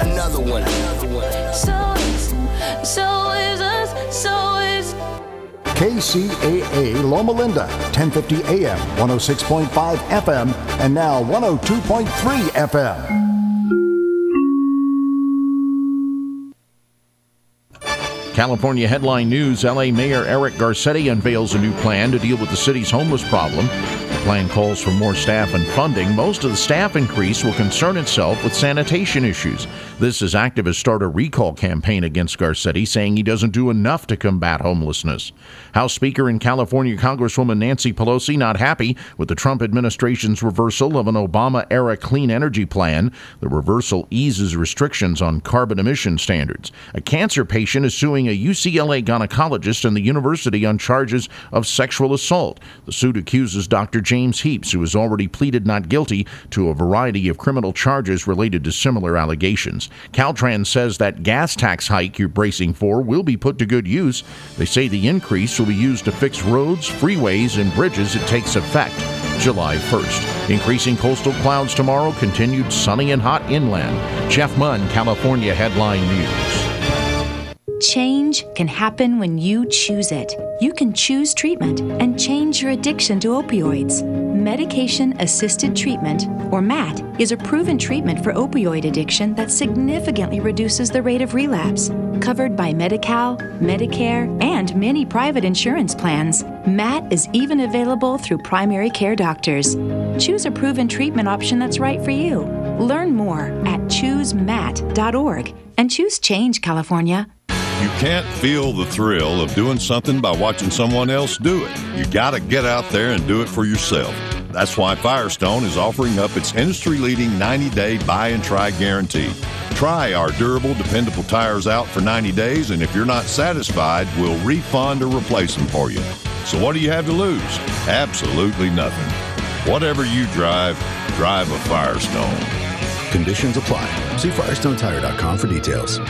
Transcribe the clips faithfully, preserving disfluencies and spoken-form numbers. Another one. Another one. So is, so is us, so is. K C A A Loma Linda, ten fifty A M, one oh six point five F M, and now one oh two point three F M. California headline news. L A Mayor Eric Garcetti unveils a new plan to deal with the city's homeless problem. The plan calls for more staff and funding. Most of the staff increase will concern itself with sanitation issues. This as activists start a recall campaign against Garcetti, saying he doesn't do enough to combat homelessness. House Speaker and California Congresswoman Nancy Pelosi not happy with the Trump administration's reversal of an Obama-era clean energy plan. The reversal eases restrictions on carbon emission standards. A cancer patient is suing a U C L A gynecologist and the university on charges of sexual assault. The suit accuses Doctor James Heaps, who has already pleaded not guilty to a variety of criminal charges related to similar allegations. Caltrans says that gas tax hike you're bracing for will be put to good use. They say the increase will be used to fix roads, freeways, and bridges. It takes effect July first. Increasing coastal clouds tomorrow, continued sunny and hot inland. Jeff Munn, California Headline News. Change can happen when you choose it. You can choose treatment and change your addiction to opioids. Medication-assisted treatment, or M A T, is a proven treatment for opioid addiction that significantly reduces the rate of relapse. Covered by Medi-Cal, Medicare, and many private insurance plans, M A T is even available through primary care doctors. Choose a proven treatment option that's right for you. Learn more at choose mat dot org and choose Change, California. You can't feel the thrill of doing something by watching someone else do it. You gotta get out there and do it for yourself. That's why Firestone is offering up its industry-leading ninety-day buy-and-try guarantee. Try our durable, dependable tires out for ninety days, and if you're not satisfied, we'll refund or replace them for you. So what do you have to lose? Absolutely nothing. Whatever you drive, drive a Firestone. Conditions apply. See firestone tire dot com for details.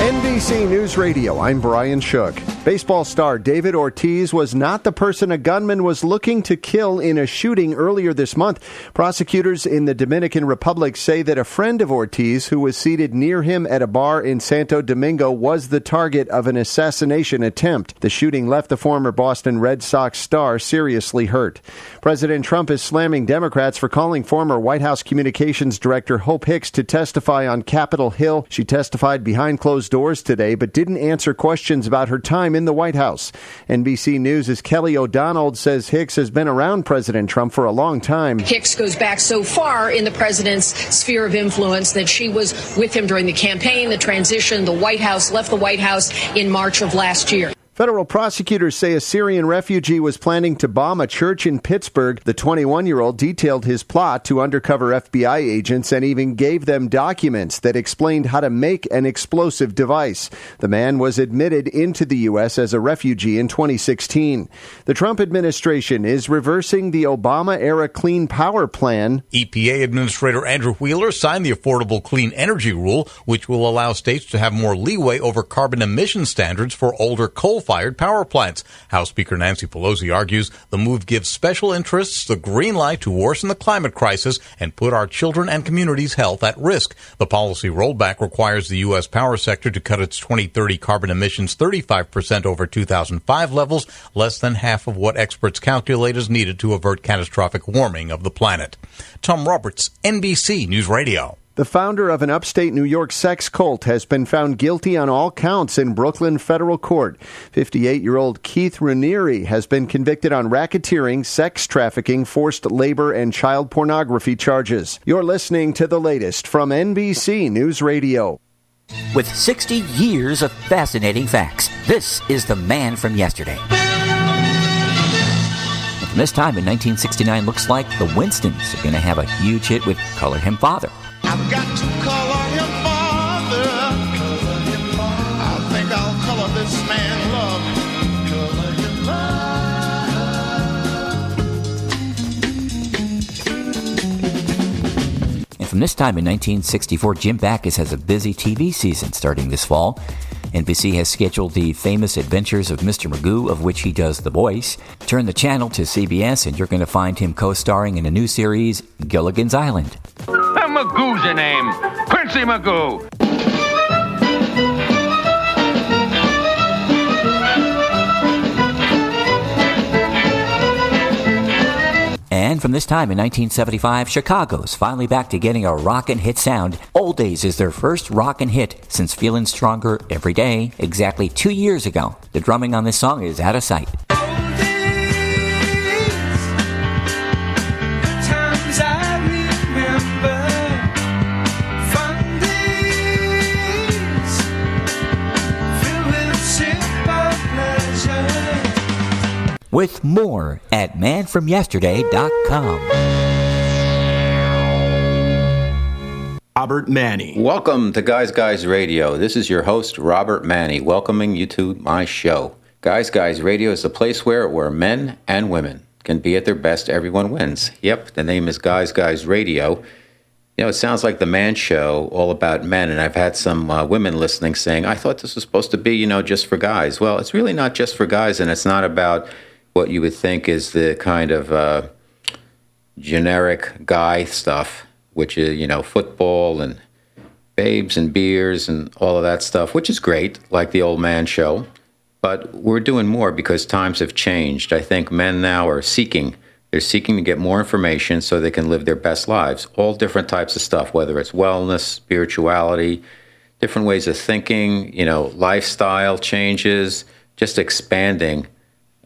N B C News Radio, I'm Brian Shook. Baseball star David Ortiz was not the person a gunman was looking to kill in a shooting earlier this month. Prosecutors in the Dominican Republic say that a friend of Ortiz, who was seated near him at a bar in Santo Domingo, was the target of an assassination attempt. The shooting left the former Boston Red Sox star seriously hurt. President Trump is slamming Democrats for calling former White House Communications Director Hope Hicks to testify on Capitol Hill. She testified behind closed doors today, but didn't answer questions about her time in the White House. N B C News' Kelly O'Donnell says Hicks has been around President Trump for a long time. Hicks goes back so far in the president's sphere of influence that she was with him during the campaign, the transition, the White House, left the White House in March of last year. Federal prosecutors say a Syrian refugee was planning to bomb a church in Pittsburgh. The twenty-one-year-old detailed his plot to undercover F B I agents and even gave them documents that explained how to make an explosive device. The man was admitted into the U S as a refugee in twenty sixteen. The Trump administration is reversing the Obama-era Clean Power Plan. E P A Administrator Andrew Wheeler signed the Affordable Clean Energy Rule, which will allow states to have more leeway over carbon emission standards for older coal fired power plants. House Speaker Nancy Pelosi argues the move gives special interests the green light to worsen the climate crisis and put our children and communities' health at risk. The policy rollback requires the U S power sector to cut its twenty thirty carbon emissions thirty-five percent over two thousand five levels, less than half of what experts calculate is needed to avert catastrophic warming of the planet. Tom Roberts, N B C News Radio. The founder of an upstate New York sex cult has been found guilty on all counts in Brooklyn federal court. fifty-eight-year-old Keith Raniere has been convicted on racketeering, sex trafficking, forced labor, and child pornography charges. You're listening to the latest from N B C News Radio. With sixty years of fascinating facts, this is the man from yesterday. From this time in nineteen sixty-nine, looks like the Winstons are going to have a huge hit with Color Him Father. I've got to color him father. Color him father. I think I'll color this man love. Color him father. And from this time in nineteen sixty-four, Jim Backus has a busy T V season starting this fall. N B C has scheduled the famous adventures of Mister Magoo, of which he does the voice. Turn the channel to C B S and you're going to find him co-starring in a new series, Gilligan's Island. Magoo's your name. Quincy Magoo. And from this time in nineteen seventy-five, Chicago's finally back to getting a rockin' hit sound. Old Days is their first rockin' hit since Feelin' Stronger Every Day exactly two years ago. The drumming on this song is out of sight. With more at man from yesterday dot com. Robert Manni. Welcome to Guys Guys Radio. This is your host, Robert Manni, welcoming you to my show. Guys Guys Radio is the place where, where men and women can be at their best. Everyone wins. Yep, the name is Guys Guys Radio. You know, it sounds like the man show, all about men, and I've had some uh, women listening saying, I thought this was supposed to be, you know, just for guys. Well, it's really not just for guys, and it's not about what you would think is the kind of uh, generic guy stuff, which is, you know, football and babes and beers and all of that stuff, which is great, like the old man show. But we're doing more because times have changed. I think men now are seeking. They're seeking to get more information so they can live their best lives. All different types of stuff, whether it's wellness, spirituality, different ways of thinking, you know, lifestyle changes, just expanding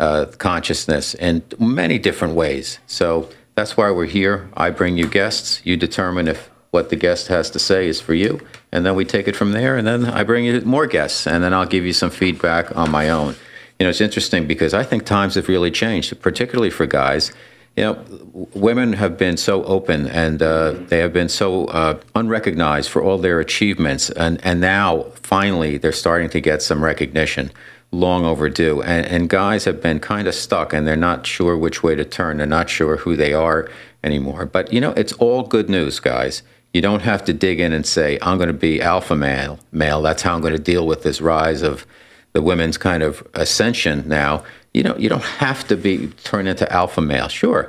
Uh, consciousness in many different ways. So that's why we're here. I bring you guests. You determine if what the guest has to say is for you, and then we take it from there, and then I bring you more guests, and then I'll give you some feedback on my own. You know, it's interesting because I think times have really changed, particularly for guys. You know, women have been so open, and uh, they have been so uh, unrecognized for all their achievements, and, and now, finally, they're starting to get some recognition. Long overdue, and, and guys have been kind of stuck, and they're not sure which way to turn. They're not sure who they are anymore. But you know, it's all good news, guys. You don't have to dig in and say, "I'm going to be alpha male." Male. That's how I'm going to deal with this rise of the women's kind of ascension now. You know, you don't have to be turned into alpha male. Sure,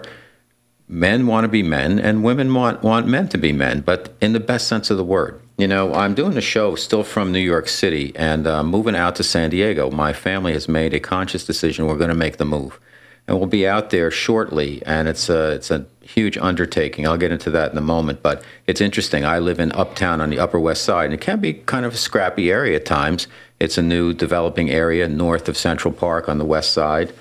men want to be men, and women want want men to be men, but in the best sense of the word. You know, I'm doing a show still from New York City and uh, moving out to San Diego. My family has made a conscious decision we're going to make the move. And we'll be out there shortly, and it's a, it's a huge undertaking. I'll get into that in a moment, but it's interesting. I live in Uptown on the Upper West Side, and it can be kind of a scrappy area at times. It's a new developing area north of Central Park on the West Side.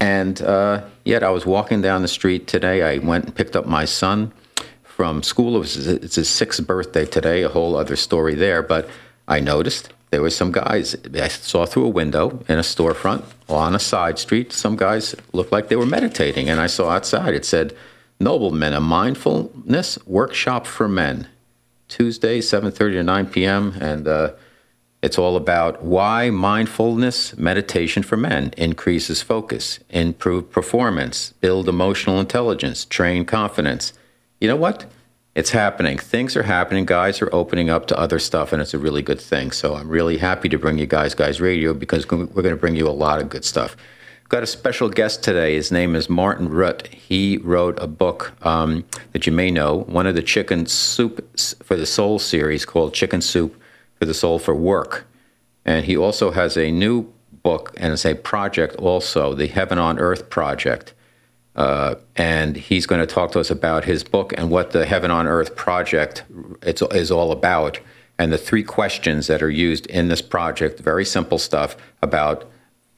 And uh, yet I was walking down the street today. I went and picked up my son from school. It was, it's his sixth birthday today, a whole other story there. But I noticed there were some guys I saw through a window in a storefront on a side street. Some guys looked like they were meditating, and I saw outside it said, Noble Men, a mindfulness workshop for men, Tuesday, seven thirty to nine p.m., and uh, it's all about why mindfulness meditation for men increases focus, improve performance, build emotional intelligence, train confidence. You know what? It's happening. Things are happening. Guys are opening up to other stuff, and it's a really good thing. So I'm really happy to bring you guys Guys Radio, because we're going to bring you a lot of good stuff. We've got a special guest today. His name is Martin Rutte. He wrote a book um, that you may know, one of the Chicken Soup for the Soul series called Chicken Soup for the Soul for Work. And he also has a new book, and it's a project also, the Heaven on Earth Project. Uh, and he's going to talk to us about his book and what the Heaven on Earth Project it's, is all about, and the three questions that are used in this project, very simple stuff about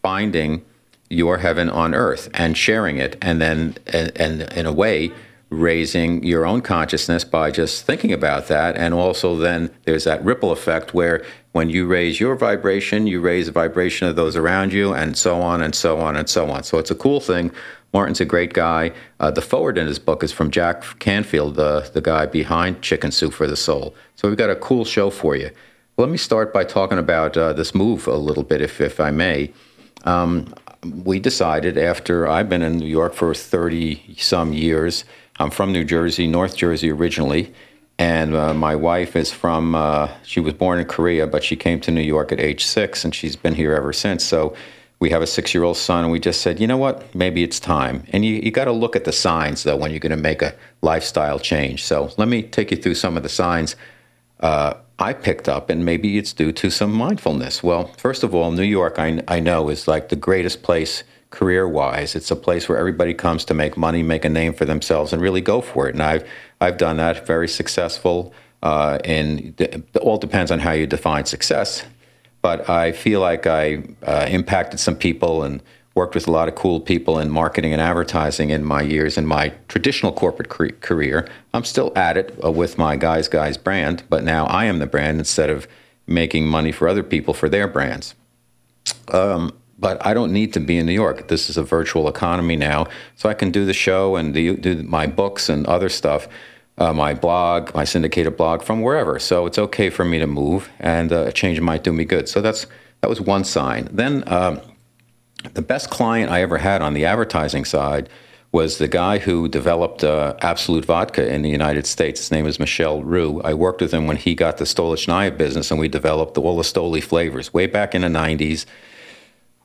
finding your heaven on earth and sharing it, and then, and, and in a way, raising your own consciousness by just thinking about that. And also then there's that ripple effect where when you raise your vibration, you raise the vibration of those around you, and so on and so on and so on. So it's a cool thing. Martin's a great guy. Uh, the forward in his book is from Jack Canfield, the, the guy behind Chicken Soup for the Soul. So we've got a cool show for you. Let me start by talking about uh, this move a little bit, if if I may. Um, we decided after I've been in New York for thirty-some years. I'm from New Jersey, North Jersey originally, and uh, my wife is from, uh, she was born in Korea, but she came to New York at age six, and she's been here ever since. So we have a six-year-old son, and we just said, you know what, maybe it's time. And you, you got to look at the signs, though, when you're going to make a lifestyle change. So let me take you through some of the signs uh, I picked up, and maybe it's due to some mindfulness. Well, first of all, New York, I, I know, is like the greatest place career-wise. It's a place where everybody comes to make money, make a name for themselves, and really go for it. And I've I've done that, very successful, uh, and it all depends on how you define success. But I feel like I uh, impacted some people and worked with a lot of cool people in marketing and advertising in my years in my traditional corporate cre- career. I'm still at it uh, with my Guys Guys brand, but now I am the brand instead of making money for other people for their brands. Um, but I don't need to be in New York. This is a virtual economy now, so I can do the show and do, do my books and other stuff. Uh, my blog, my syndicated blog from wherever. So it's okay for me to move, and uh, a change might do me good. So that's that was one sign. Then uh, the best client I ever had on the advertising side was the guy who developed uh, Absolute Vodka in the United States. His name is Michel Roux. I worked with him when he got the Stolichnaya business, and we developed all the Stoli flavors way back in the nineties.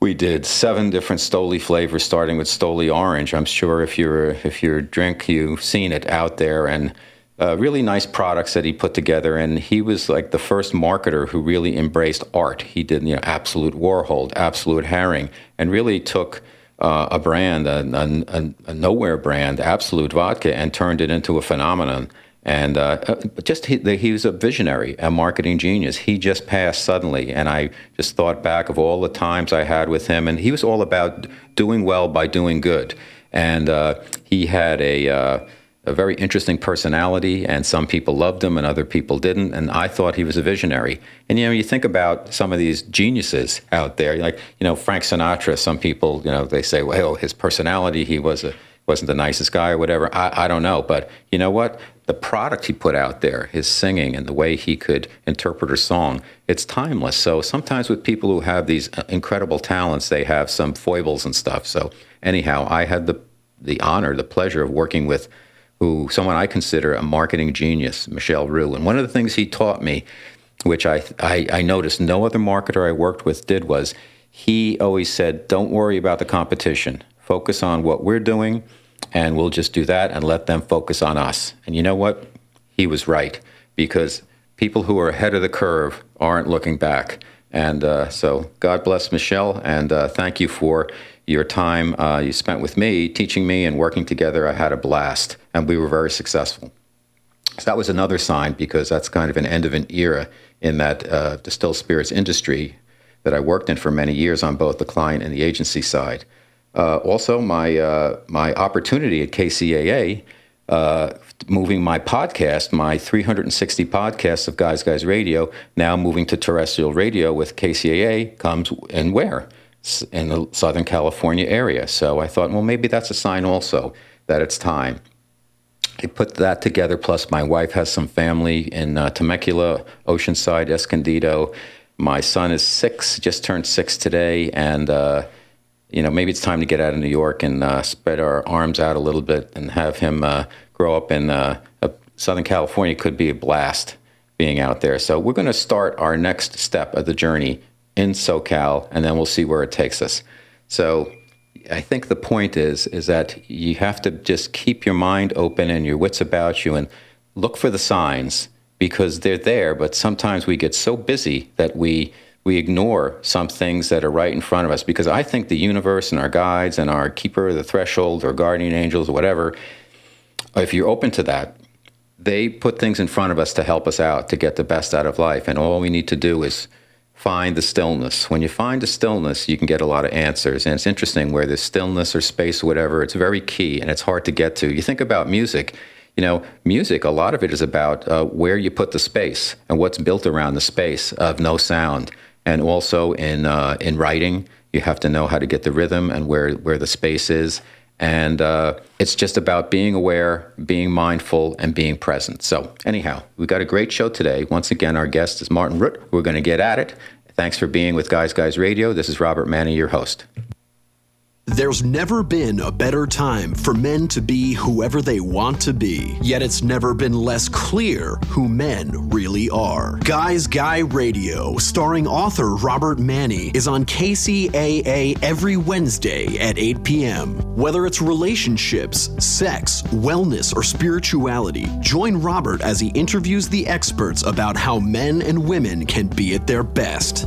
We did seven different Stoli flavors, starting with Stoli Orange. I'm sure if you're if you're a drink, you've seen it out there, and uh, really nice products that he put together. And he was like the first marketer who really embraced art. He did, you know, Absolute Warhol, Absolute Haring, and really took uh, a brand, a, a, a nowhere brand, Absolute Vodka, and turned it into a phenomenon. And uh, just he, he was a visionary, a marketing genius. He just passed suddenly, and I just thought back of all the times I had with him, and he was all about doing well by doing good. And uh, he had a, uh, a very interesting personality, and some people loved him and other people didn't, and I thought he was a visionary. And, you know, you think about some of these geniuses out there, like, you know, Frank Sinatra. Some people, you know, they say, well, his personality, he was a, wasn't the nicest guy or whatever. I, I don't know, but you know what? The product he put out there, his singing and the way he could interpret a song, it's timeless. So sometimes with people who have these incredible talents, they have some foibles and stuff. So anyhow, I had the the honor, the pleasure of working with who someone I consider a marketing genius, Michel Roux. And one of the things he taught me, which I, I, I noticed no other marketer I worked with did, was he always said, don't worry about the competition. Focus on what we're doing, and we'll just do that and let them focus on us. And you know what? He was right, because people who are ahead of the curve aren't looking back. And uh, so God bless Michelle, and uh, thank you for your time uh, you spent with me, teaching me and working together. I had a blast, and we were very successful. So that was another sign, because that's kind of an end of an era in that uh, distilled spirits industry that I worked in for many years on both the client and the agency side. Uh, also, my uh, my opportunity at K C A A uh, moving my podcast, my three hundred sixty podcasts of Guys Guys Radio, now moving to terrestrial radio with K C A A, comes and where? In the Southern California area. So I thought, well, maybe that's a sign also that it's time. I put that together, plus my wife has some family in uh, Temecula, Oceanside, Escondido. My son is six, just turned six today, and uh, you know, maybe it's time to get out of New York and uh, spread our arms out a little bit and have him uh, grow up in uh, a, Southern California. Could be a blast being out there. So we're going to start our next step of the journey in SoCal, and then we'll see where it takes us. So I think the point is is that you have to just keep your mind open and your wits about you and look for the signs, because they're there, but sometimes we get so busy that we we ignore some things that are right in front of us, because I think the universe and our guides and our keeper of the threshold or guardian angels or whatever, if you're open to that, they put things in front of us to help us out, to get the best out of life. And all we need to do is find the stillness. When you find the stillness, you can get a lot of answers. And it's interesting, where there's stillness or space or whatever, it's very key and it's hard to get to. You think about music. You know, music, a lot of it is about uh, where you put the space and what's built around the space of no sound. And also in uh, in writing, you have to know how to get the rhythm and where, where the space is. And uh, it's just about being aware, being mindful, and being present. So anyhow, we got a great show today. Once again, our guest is Martin Rutte. We're going to get at it. Thanks for being with Guys Guys Radio. This is Robert Manni, your host. There's never been a better time for men to be whoever they want to be, yet it's never been less clear who men really are. Guys Guy Radio, starring author Robert Manni, is on K C A A every Wednesday at eight p.m. Whether it's relationships, sex, wellness, or spirituality, join Robert as he interviews the experts about how men and women can be at their best.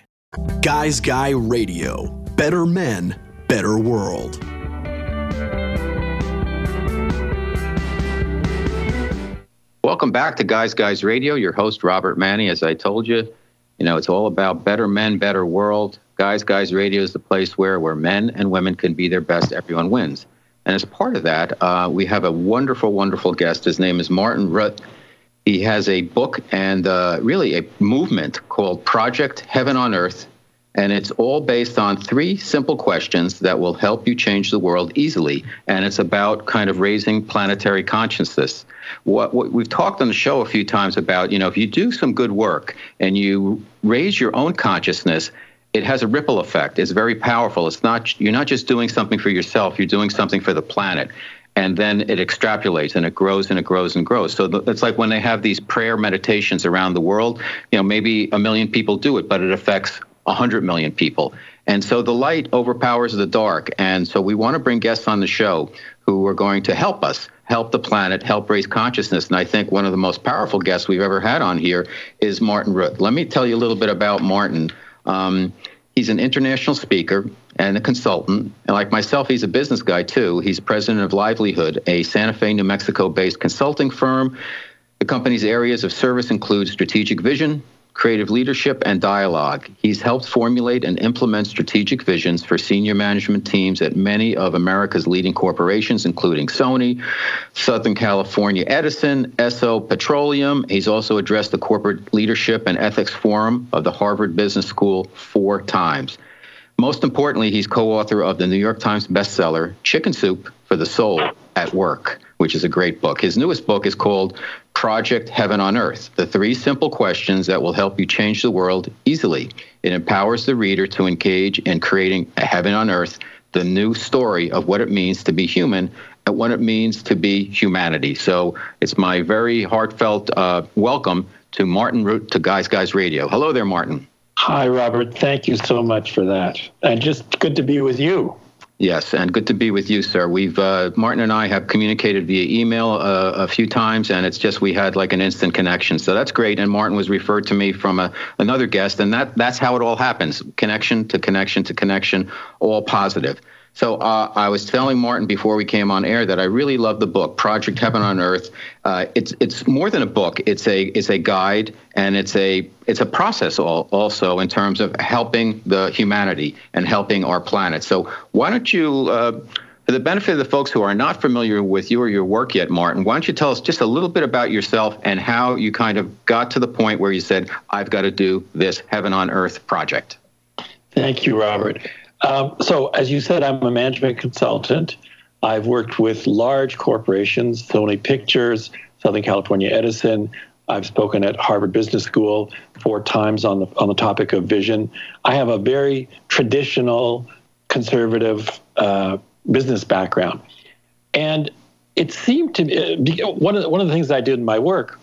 Guys Guy Radio. Better men, better world. Welcome back to Guys Guys Radio. Your host, Robert Manni. As I told you, you know, it's all about better men, better world. Guys Guys Radio is the place where, where men and women can be their best. Everyone wins. And as part of that, uh, we have a wonderful, wonderful guest. His name is Martin Rutte. He has a book and uh, really a movement called Project Heaven on Earth, and it's all based on three simple questions that will help you change the world easily, and it's about kind of raising planetary consciousness. What, what we've talked on the show a few times about, you know, if you do some good work and you raise your own consciousness, it has a ripple effect. It's very powerful. It's not, you're not just doing something for yourself, you're doing something for the planet. And then it extrapolates and it grows and it grows and grows. So it's like when they have these prayer meditations around the world, you know, maybe a million people do it, but it affects one hundred million people. And so the light overpowers the dark. And so we want to bring guests on the show who are going to help us, help the planet, help raise consciousness. And I think one of the most powerful guests we've ever had on here is Martin Rutte. Let me tell you a little bit about Martin. Um, He's an international speaker and a consultant. And like myself, he's a business guy, too. He's president of Livelihood, a Santa Fe, New Mexico-based consulting firm. The company's areas of service include strategic vision, creative leadership, and dialogue. He's helped formulate and implement strategic visions for senior management teams at many of America's leading corporations, including Sony, Southern California Edison, Esso Petroleum. He's also addressed the Corporate Leadership and Ethics Forum of the Harvard Business School four times. Most importantly, he's co-author of the New York Times bestseller, Chicken Soup for the Soul at Work, which is a great book. His newest book is called Project Heaven on Earth, the three simple questions that will help you change the world easily. It empowers the reader to engage in creating a heaven on earth, the new story of what it means to be human and what it means to be humanity. So it's my very heartfelt uh, welcome to Martin Rutte to Guys Guys Radio. Hello there, Martin. Hi, Robert. Thank you so much for that. And just good to be with you. Yes, and good to be with you, sir. We've uh, Martin and I have communicated via email uh, a few times, and it's just we had like an instant connection. So that's great. And Martin was referred to me from a, another guest, and that that's how it all happens. Connection to connection to connection, all positive. So uh, I was telling Martin before we came on air that I really love the book, Project Heaven on Earth. Uh, it's it's more than a book. It's a it's a guide, and it's a it's a process all, also in terms of helping the humanity and helping our planet. So why don't you, uh, for the benefit of the folks who are not familiar with you or your work yet, Martin, why don't you tell us just a little bit about yourself and how you kind of got to the point where you said, I've got to do this Heaven on Earth project. Thank you, Robert. Um, so, as you said, I'm a management consultant. I've worked with large corporations, Sony Pictures, Southern California Edison. I've spoken at Harvard Business School four times on the on the topic of vision. I have a very traditional, conservative uh, business background, and it seemed to me one of the, one of the things I did in my work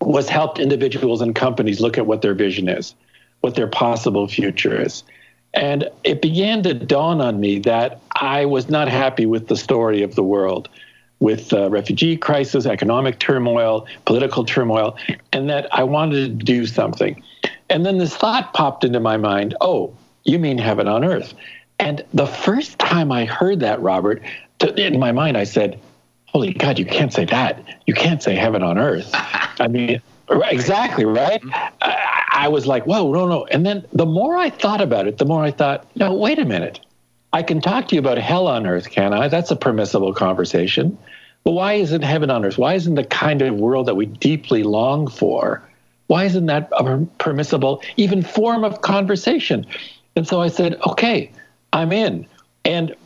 was helped individuals and companies look at what their vision is, what their possible future is. And it began to dawn on me that I was not happy with the story of the world, with the refugee crisis, economic turmoil, political turmoil, and that I wanted to do something. And then this thought popped into my mind, oh, you mean heaven on earth. And the first time I heard that, Robert, in my mind I said, holy God, you can't say that. You can't say heaven on earth. I mean, exactly, right? I, I was like, whoa, no, no. And then the more I thought about it, the more I thought, no, wait a minute. I can talk to you about hell on earth, can I? That's a permissible conversation. But why isn't heaven on earth? Why isn't the kind of world that we deeply long for? Why isn't that a permissible even form of conversation? And so I said, okay, I'm in. And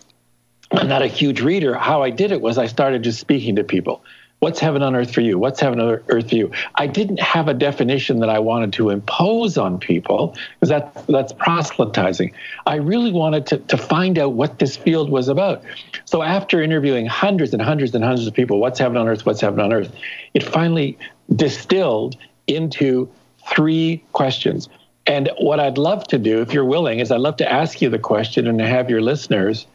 I'm not a huge reader. How I did it was I started just speaking to people. What's heaven on earth for you? What's heaven on earth for you? I didn't have a definition that I wanted to impose on people, because that, that's proselytizing. I really wanted to, to find out what this field was about. So after interviewing hundreds and hundreds and hundreds of people, what's heaven on earth, what's heaven on earth, it finally distilled into three questions. And what I'd love to do, if you're willing, is I'd love to ask you the question and have your listeners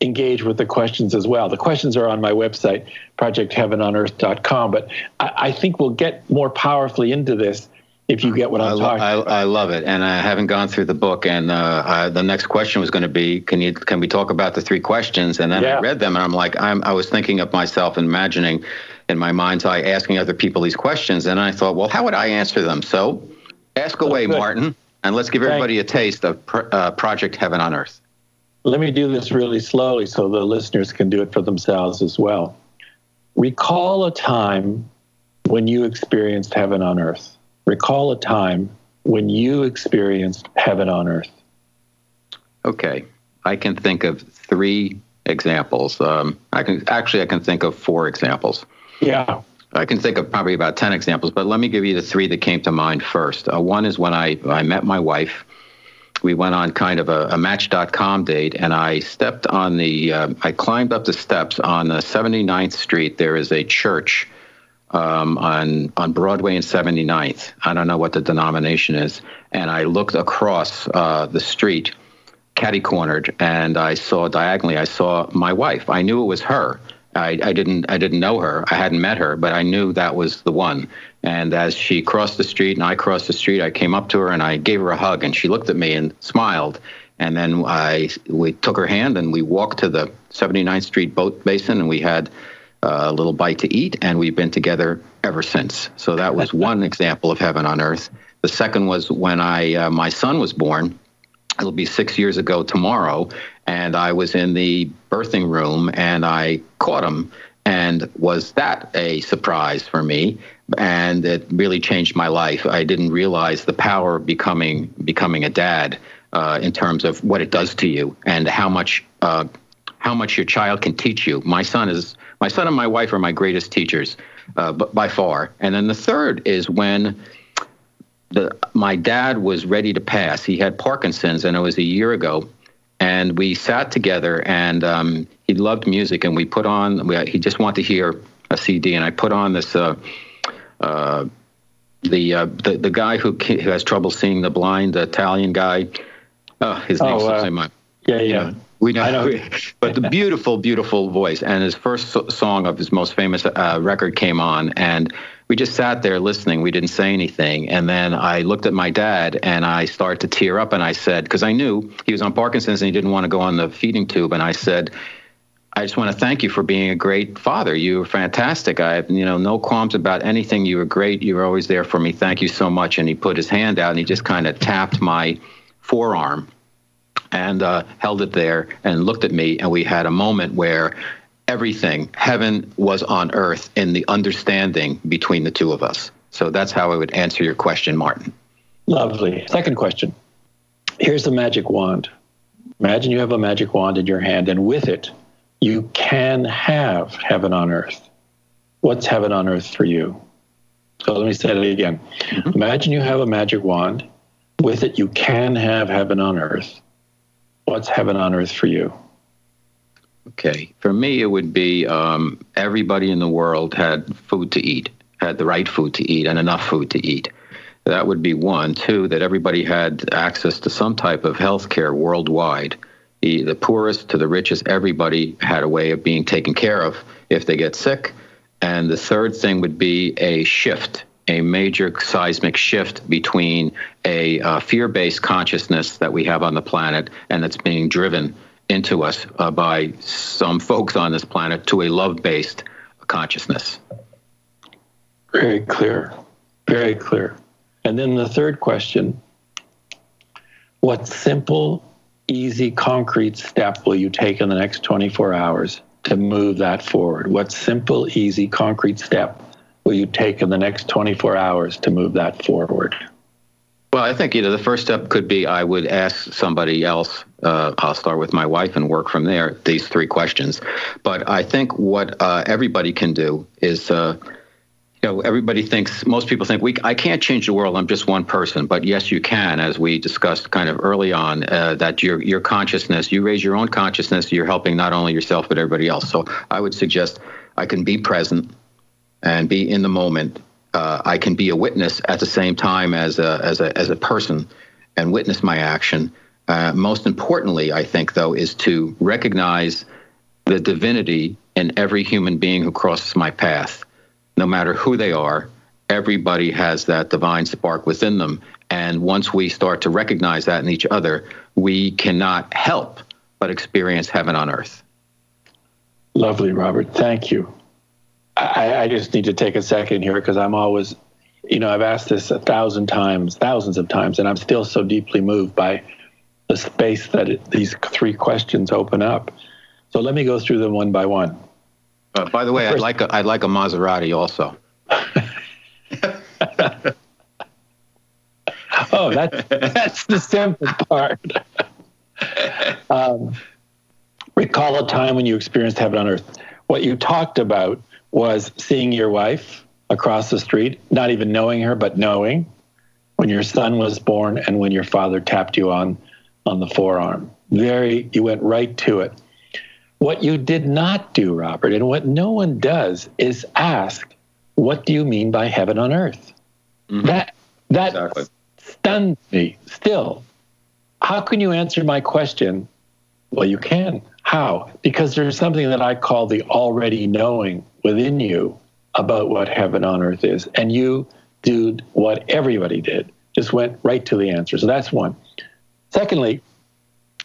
engage with the questions as well. The questions are on my website, Project Heaven on Earth dot com, but I, I think we'll get more powerfully into this if you get what I'm I lo- talking I, about. I love it, and I haven't gone through the book, and uh, I, the next question was going to be, can you can we talk about the three questions? And then yeah. I read them, and I'm like, I'm, I was thinking of myself and imagining in my mind's eye asking other people these questions, and I thought, well, how would I answer them? So ask away, oh, Martin, and let's give everybody Thanks. a taste of pr- uh, Project Heaven on Earth. Let me do this really slowly so the listeners can do it for themselves as well. Recall a time when you experienced heaven on earth. Recall a time when you experienced heaven on earth. Okay. I can think of three examples. Um, I can actually, I can think of four examples. Yeah. I can think of probably about ten examples, but let me give you the three that came to mind first. Uh, one is when I, I met my wife. We went on kind of a, a match dot com date, and I stepped on the, uh, I climbed up the steps on the seventy-ninth Street. There is a church um, on on Broadway and seventy-ninth. I don't know what the denomination is. And I looked across uh, the street, catty-cornered, and I saw diagonally, I saw my wife. I knew it was her. I, I didn't I didn't know her. I hadn't met her, but I knew that was the one. And as she crossed the street and I crossed the street, I came up to her and I gave her a hug, and she looked at me and smiled. And then I we took her hand and we walked to the seventy-ninth Street boat basin, and we had a little bite to eat, and we've been together ever since. So that was one example of heaven on earth. The second was when I uh, my son was born. It'll be six years ago tomorrow, and I was in the birthing room, and I caught him, and was that a surprise for me? And it really changed my life. I didn't realize the power of becoming becoming a dad uh, in terms of what it does to you and how much uh, how much your child can teach you. My son is my son and my wife are my greatest teachers, uh, by far. And then the third is when the my dad was ready to pass. He had Parkinson's, and it was a year ago. And we sat together, and um, he loved music, and we put on. We, he just wanted to hear a C D, and I put on this. Uh, uh, the, uh, the the guy who, who has trouble seeing, the blind Italian guy. Oh, his name oh, uh, my, yeah, yeah, yeah. We know, I know. But the beautiful, beautiful voice, and his first song of his most famous uh, record came on, and we just sat there listening. We didn't say anything, and then I looked at my dad, and I started to tear up, and I said, because I knew he was on Parkinson's and he didn't want to go on the feeding tube, and I said, I just want to thank you for being a great father. You were fantastic. I have, you know, no qualms about anything. You were great. You were always there for me. Thank you so much. And he put his hand out, and he just kind of tapped my forearm and uh, held it there and looked at me, and we had a moment where everything, heaven was on earth in the understanding between the two of us. So that's how I would answer your question, Martin. Lovely. Second question. Here's the magic wand. Imagine you have a magic wand in your hand, and with it, you can have heaven on earth. What's heaven on earth for you? So let me say it again. Mm-hmm. Imagine you have a magic wand. With it, you can have heaven on earth. What's heaven on earth for you? Okay. For me, it would be um, everybody in the world had food to eat, had the right food to eat and enough food to eat. That would be one. Two, that everybody had access to some type of health care worldwide. The, the poorest to the richest, everybody had a way of being taken care of if they get sick. And the third thing would be a shift, a major seismic shift between a uh, fear-based consciousness that we have on the planet and that's being driven into us uh, by some folks on this planet to a love-based consciousness. Very clear. Very clear. And then the third question, what simple, easy, concrete step will you take in the next twenty-four hours to move that forward? What simple, easy, concrete step will you take in the next twenty-four hours to move that forward? Well, I think, you know, the first step could be I would ask somebody else. Uh, I'll start with my wife and work from there, these three questions. But I think what uh, everybody can do is, uh, you know, everybody thinks, most people think, we, I can't change the world, I'm just one person. But yes, you can, as we discussed kind of early on, uh, that your your consciousness, you raise your own consciousness, you're helping not only yourself but everybody else. So I would suggest I can be present and be in the moment. Uh, I can be a witness at the same time as a as a as a person, and witness my action. Uh, most importantly, I think though, is to recognize the divinity in every human being who crosses my path, no matter who they are. Everybody has that divine spark within them, and once we start to recognize that in each other, we cannot help but experience heaven on earth. Lovely, Robert. Thank you. I, I just need to take a second here because I'm always, you know, I've asked this a thousand times, thousands of times, and I'm still so deeply moved by the space that it, these three questions open up. So let me go through them one by one. Uh, by the way, First, I'd like a, I'd like a Maserati also. Oh, that's, that's the simple part. um, recall a time when you experienced heaven on earth. What you talked about was seeing your wife across the street, not even knowing her, but knowing when your son was born and when your father tapped you on on the forearm. Very, you went right to it. What you did not do, Robert, and what no one does is ask, what do you mean by heaven on earth? Mm-hmm. That that exactly. stuns me still. How can you answer my question? Well, you can. How? Because there's something that I call the already knowing within you about what heaven on earth is. And you did what everybody did, just went right to the answer. So that's one. Secondly,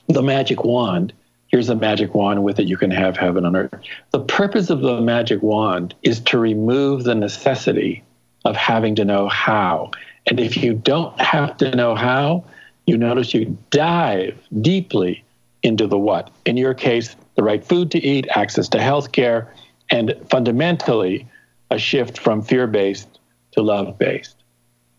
the magic wand. Here's a magic wand. With it, you can have heaven on earth. The purpose of the magic wand is to remove the necessity of having to know how. And if you don't have to know how, you notice you dive deeply into the what. In your case, the right food to eat, access to health care, and fundamentally a shift from fear-based to love-based.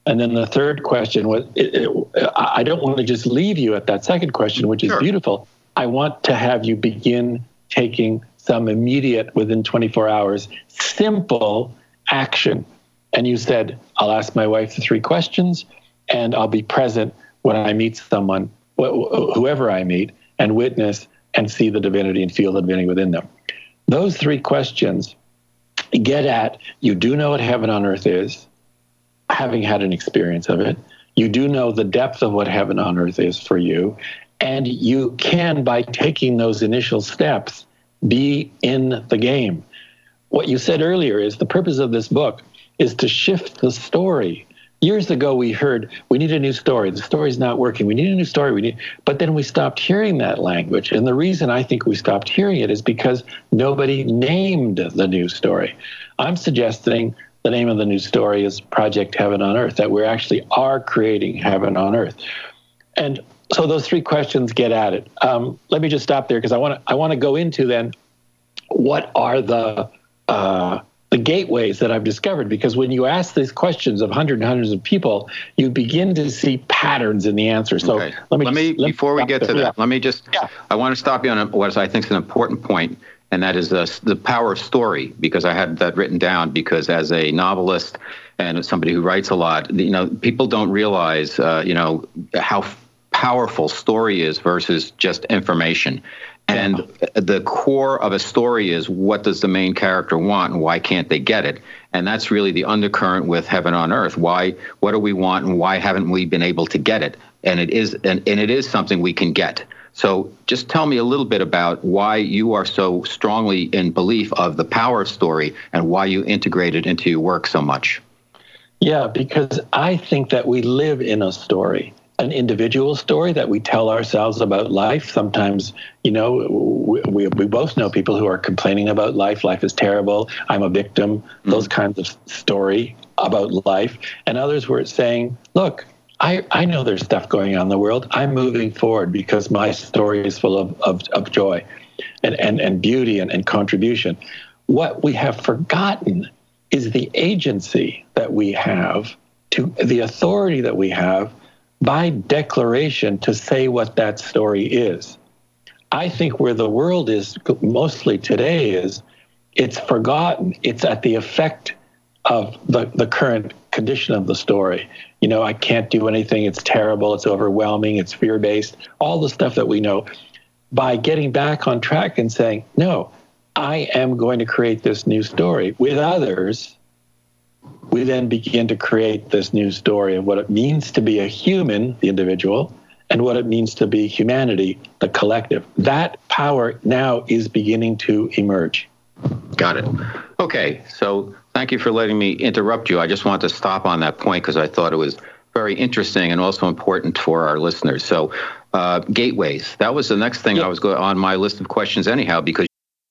And then the third question was, it, it, I don't want to just leave you at that second question, which is sure. Beautiful. I want to have you begin taking some immediate, within twenty-four hours, simple action. And you said, I'll ask my wife the three questions, and I'll be present when I meet someone, whoever I meet, and witness and see the divinity and feel the divinity within them. Those three questions get at, you do know what heaven on earth is, having had an experience of it. You do know the depth of what heaven on earth is for you. And you can, by taking those initial steps, be in the game. What you said earlier is the purpose of this book is to shift the story. Years ago, we heard, we need a new story. The story's not working. We need a new story. We need, but then we stopped hearing that language. And the reason I think we stopped hearing it is because nobody named the new story. I'm suggesting the name of the new story is Project Heaven on Earth, that we actually are creating heaven on earth. And so those three questions get at it. Um, let me just stop there because I want to I want to go into then what are the uh, the gateways that I've discovered, because when you ask these questions of hundreds and hundreds of people, you begin to see patterns in the answer. So okay. let me, let me just, let before me we get there. to that, yeah. let me just yeah. I want to stop you on what I think is an important point, and that is the, the power of story, because I had that written down, because as a novelist and somebody who writes a lot, you know, people don't realize uh, you know how powerful story is versus just information. And the core of a story is, what does the main character want and why can't they get it? And that's really the undercurrent with Heaven on Earth. Why, what do we want and why haven't we been able to get it? And it is, and, and it is something we can get. So just tell me a little bit about why you are so strongly in belief of the power of story and why you integrate it into your work so much. Yeah, because I think that we live in a story. An individual story that we tell ourselves about life. Sometimes, you know, we, we, we both know people who are complaining about life. Life is terrible. I'm a victim. Mm-hmm. Those kinds of story about life. And others were saying, look, I, I know there's stuff going on in the world. I'm moving forward because my story is full of, of, of joy and, and, and beauty and, and contribution. What we have forgotten is the agency that we have, to the authority that we have by declaration to say what that story is. I think where the world is mostly today is it's forgotten. It's at the effect of the, the current condition of the story. You know, I can't do anything. It's terrible. It's overwhelming. It's fear-based. All the stuff that we know. By getting back on track and saying, no, I am going to create this new story with others, we then begin to create this new story of what it means to be a human, the individual, and what it means to be humanity, the collective. That power now is beginning to emerge. Got it. Okay, so thank you for letting me interrupt you. I just wanted to stop on that point because I thought it was very interesting and also important for our listeners. So uh, gateways, that was the next thing yep. I was going on my list of questions anyhow, because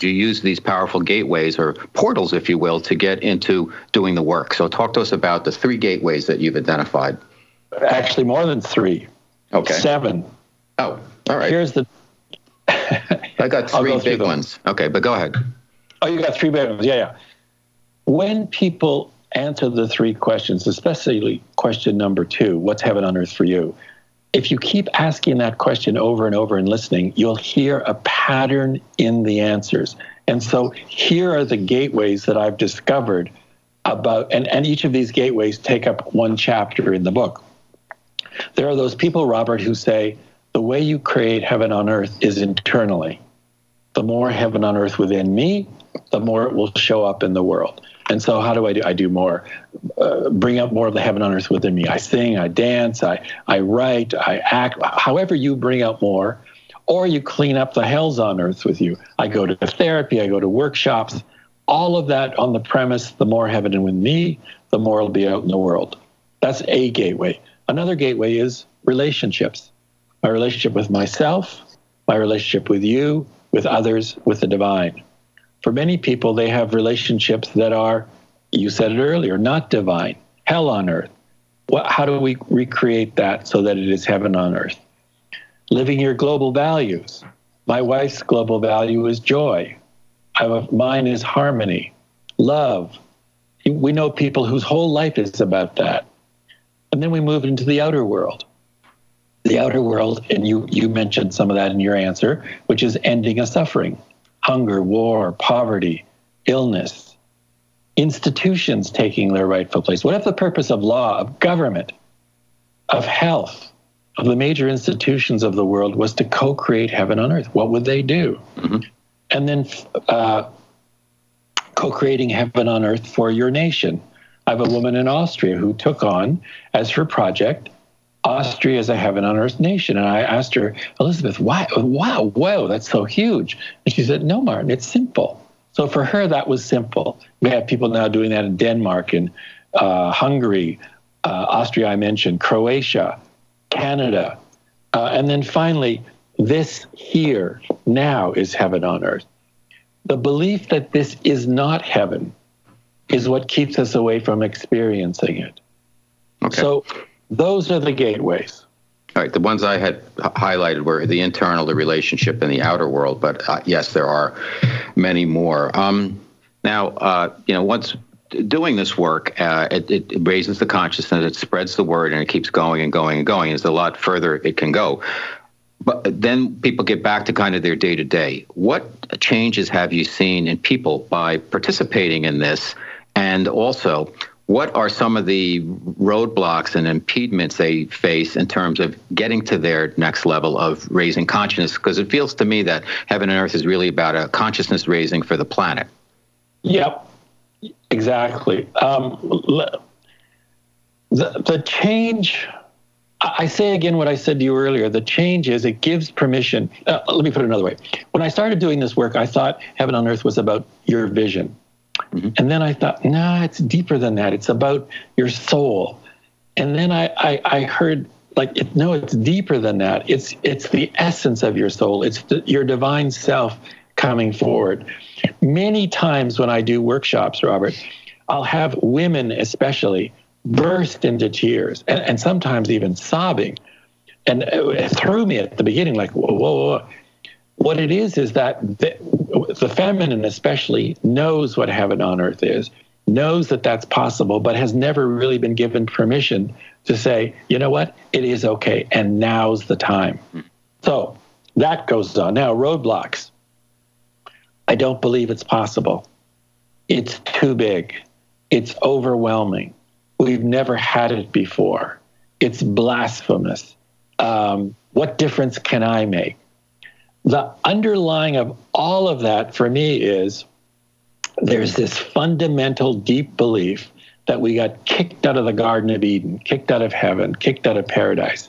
You use these powerful gateways, or portals, if you will, to get into doing the work. So talk to us about the three gateways that you've identified. Actually, more than three. Okay. Seven. Oh, all right. Here's the I got three go big ones. Okay, but go ahead. Oh, you got three big ones. Yeah, yeah. When people answer the three questions, especially question number two, what's heaven on earth for you? If you keep asking that question over and over and listening, you'll hear a pattern in the answers. And so here are the gateways that I've discovered about, and, and each of these gateways take up one chapter in the book. There are those people, Robert, who say, the way you create heaven on earth is internally. The more heaven on earth within me, the more it will show up in the world. And so how do I do? I do more, uh, bring up more of the heaven on earth within me. I sing, I dance, I, I write, I act. However you bring up more, or you clean up the hells on earth with you. I go to therapy, I go to workshops, all of that on the premise, the more heaven within me, the more it'll be out in the world. That's a gateway. Another gateway is relationships. My relationship with myself, my relationship with you, with others, with the divine. For many people, they have relationships that are, you said it earlier, not divine, hell on earth. What, how do we recreate that so that it is heaven on earth? Living your global values. My wife's global value is joy. I, mine is harmony, love. We know people whose whole life is about that. And then we move into the outer world. The outer world, and you, you mentioned some of that in your answer, which is ending a suffering. Hunger, war, poverty, illness, institutions taking their rightful place. What if the purpose of law, of government, of health, of the major institutions of the world was to co-create heaven on earth? What would they do? Mm-hmm. And then uh, co-creating heaven on earth for your nation. I have a woman in Austria who took on as her project Austria is a heaven on earth nation. And I asked her, Elizabeth, why? Wow, whoa, that's so huge. And she said, no, Martin, it's simple. So for her, that was simple. We have people now doing that in Denmark and uh, Hungary, uh, Austria, I mentioned, Croatia, Canada. Uh, and then finally, this here now is heaven on earth. The belief that this is not heaven is what keeps us away from experiencing it. Okay. So those are the gateways. All right. The ones I had highlighted were the internal, the relationship, and the outer world. But uh, yes, there are many more. Um, now, uh, you know, once doing this work, uh, it, it raises the consciousness, it spreads the word, and it keeps going and going and going. It's a lot further it can go. But then people get back to kind of their day-to-day. What changes have you seen in people by participating in this? And also, what are some of the roadblocks and impediments they face in terms of getting to their next level of raising consciousness? Because it feels to me that Heaven and Earth is really about a consciousness raising for the planet. Yep, exactly. Um, the, the change, I say again what I said to you earlier, the change is it gives permission. Uh, let me put it another way. When I started doing this work, I thought Heaven on Earth was about your vision. Mm-hmm. And then I thought, nah, it's deeper than that. It's about your soul. And then I, I, I heard, like, it, no, it's deeper than that. It's it's the essence of your soul. It's the, your divine self coming forward. Many times when I do workshops, Robert, I'll have women especially burst into tears and, and sometimes even sobbing. And it threw me at the beginning, like, whoa, whoa, whoa. What it is is that the, the feminine especially knows what heaven on earth is, knows that that's possible, but has never really been given permission to say, you know what, it is okay, and now's the time. So that goes on. Now, roadblocks. I don't believe it's possible. It's too big. It's overwhelming. We've never had it before. It's blasphemous. Um, what difference can I make? The underlying of all of that for me is there's this fundamental deep belief that we got kicked out of the Garden of Eden, kicked out of heaven, kicked out of paradise,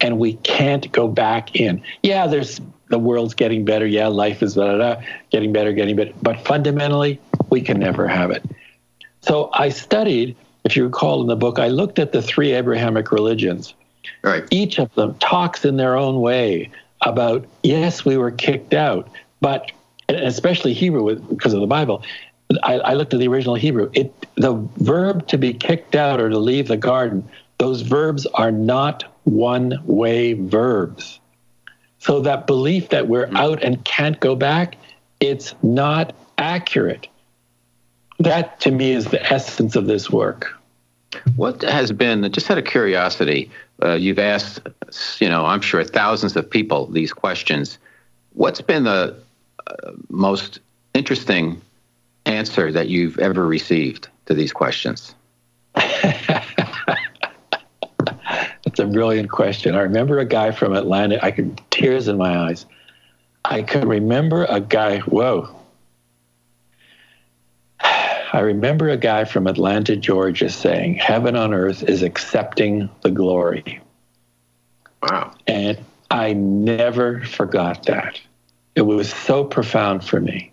and we can't go back in. Yeah, there's the world's getting better. Yeah, life is da, da, da, getting better, getting better. But fundamentally, we can never have it. So I studied, if you recall in the book, I looked at the three Abrahamic religions. Right. Each of them talks in their own way about, yes, we were kicked out, but especially Hebrew because of the Bible. I, I looked at the original Hebrew. It, the verb to be kicked out or to leave the garden, those verbs are not one-way verbs. So that belief that we're out and can't go back, it's not accurate. That, to me, is the essence of this work. What has been, just out of curiosity, uh, you've asked, you know, I'm sure thousands of people these questions. What's been the uh, most interesting answer that you've ever received to these questions? That's a brilliant question. I remember a guy from Atlanta. I could, tears in my eyes. I could remember a guy, whoa. I remember a guy from Atlanta, Georgia saying, "Heaven on earth is accepting the glory." Wow. And I never forgot that. It was so profound for me.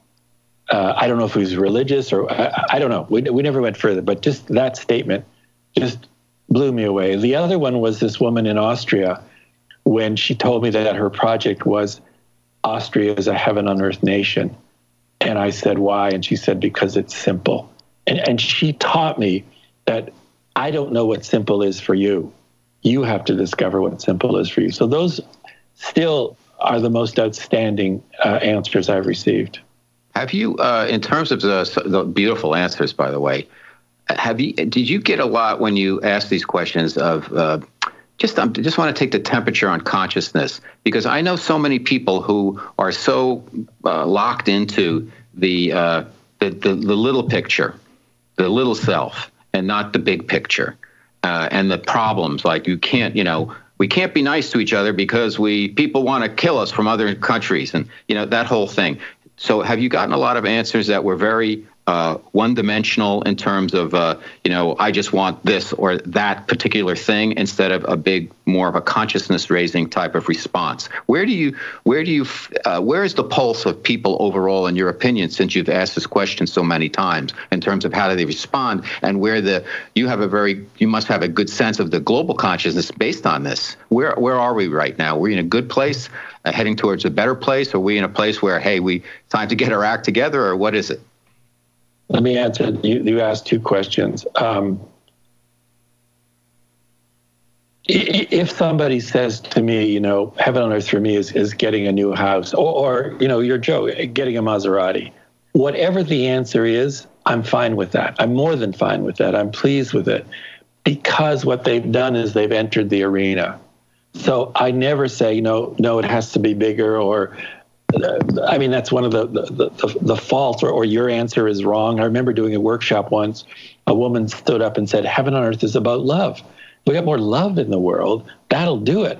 Uh, I don't know if he was religious or I, I don't know. We, we never went further, but just that statement just blew me away. The other one was this woman in Austria when she told me that her project was Austria is a heaven on earth nation. And I said, why? And she said, because it's simple. And, and she taught me that I don't know what simple is for you. You have to discover what simple is for you. So those still are the most outstanding uh, answers I've received. Have you, uh, in terms of the, the beautiful answers, by the way, have you? Did you get a lot when you asked these questions of uh, just? I just want to take the temperature on consciousness because I know so many people who are so uh, locked into the, uh, the the the little picture, the little self, and not the big picture, uh, and the problems. Like you can't, you know. We can't be nice to each other because we people want to kill us from other countries and, you know, that whole thing. So have you gotten a lot of answers that were very uh, one-dimensional in terms of, uh, you know, I just want this or that particular thing instead of a big, more of a consciousness-raising type of response? Where do you, where do you, uh, where is the pulse of people overall, in your opinion, since you've asked this question so many times in terms of how do they respond and where the, you have a very, you must have a good sense of the global consciousness based on this. Where, where are we right now? We're in a good place, uh, heading towards a better place? Are we in a place where, hey, we time to get our act together, or what is it? Let me answer. You, you asked two questions. Um, if somebody says to me, you know, heaven on earth for me is, is getting a new house or, or, you know, you're Joe, getting a Maserati, whatever the answer is, I'm fine with that. I'm more than fine with that. I'm pleased with it because what they've done is they've entered the arena. So I never say, you know, no, it has to be bigger or, I mean, that's one of the the, the, the faults, or, or your answer is wrong. I remember doing a workshop once, a woman stood up and said, heaven on earth is about love. We got more love in the world. That'll do it.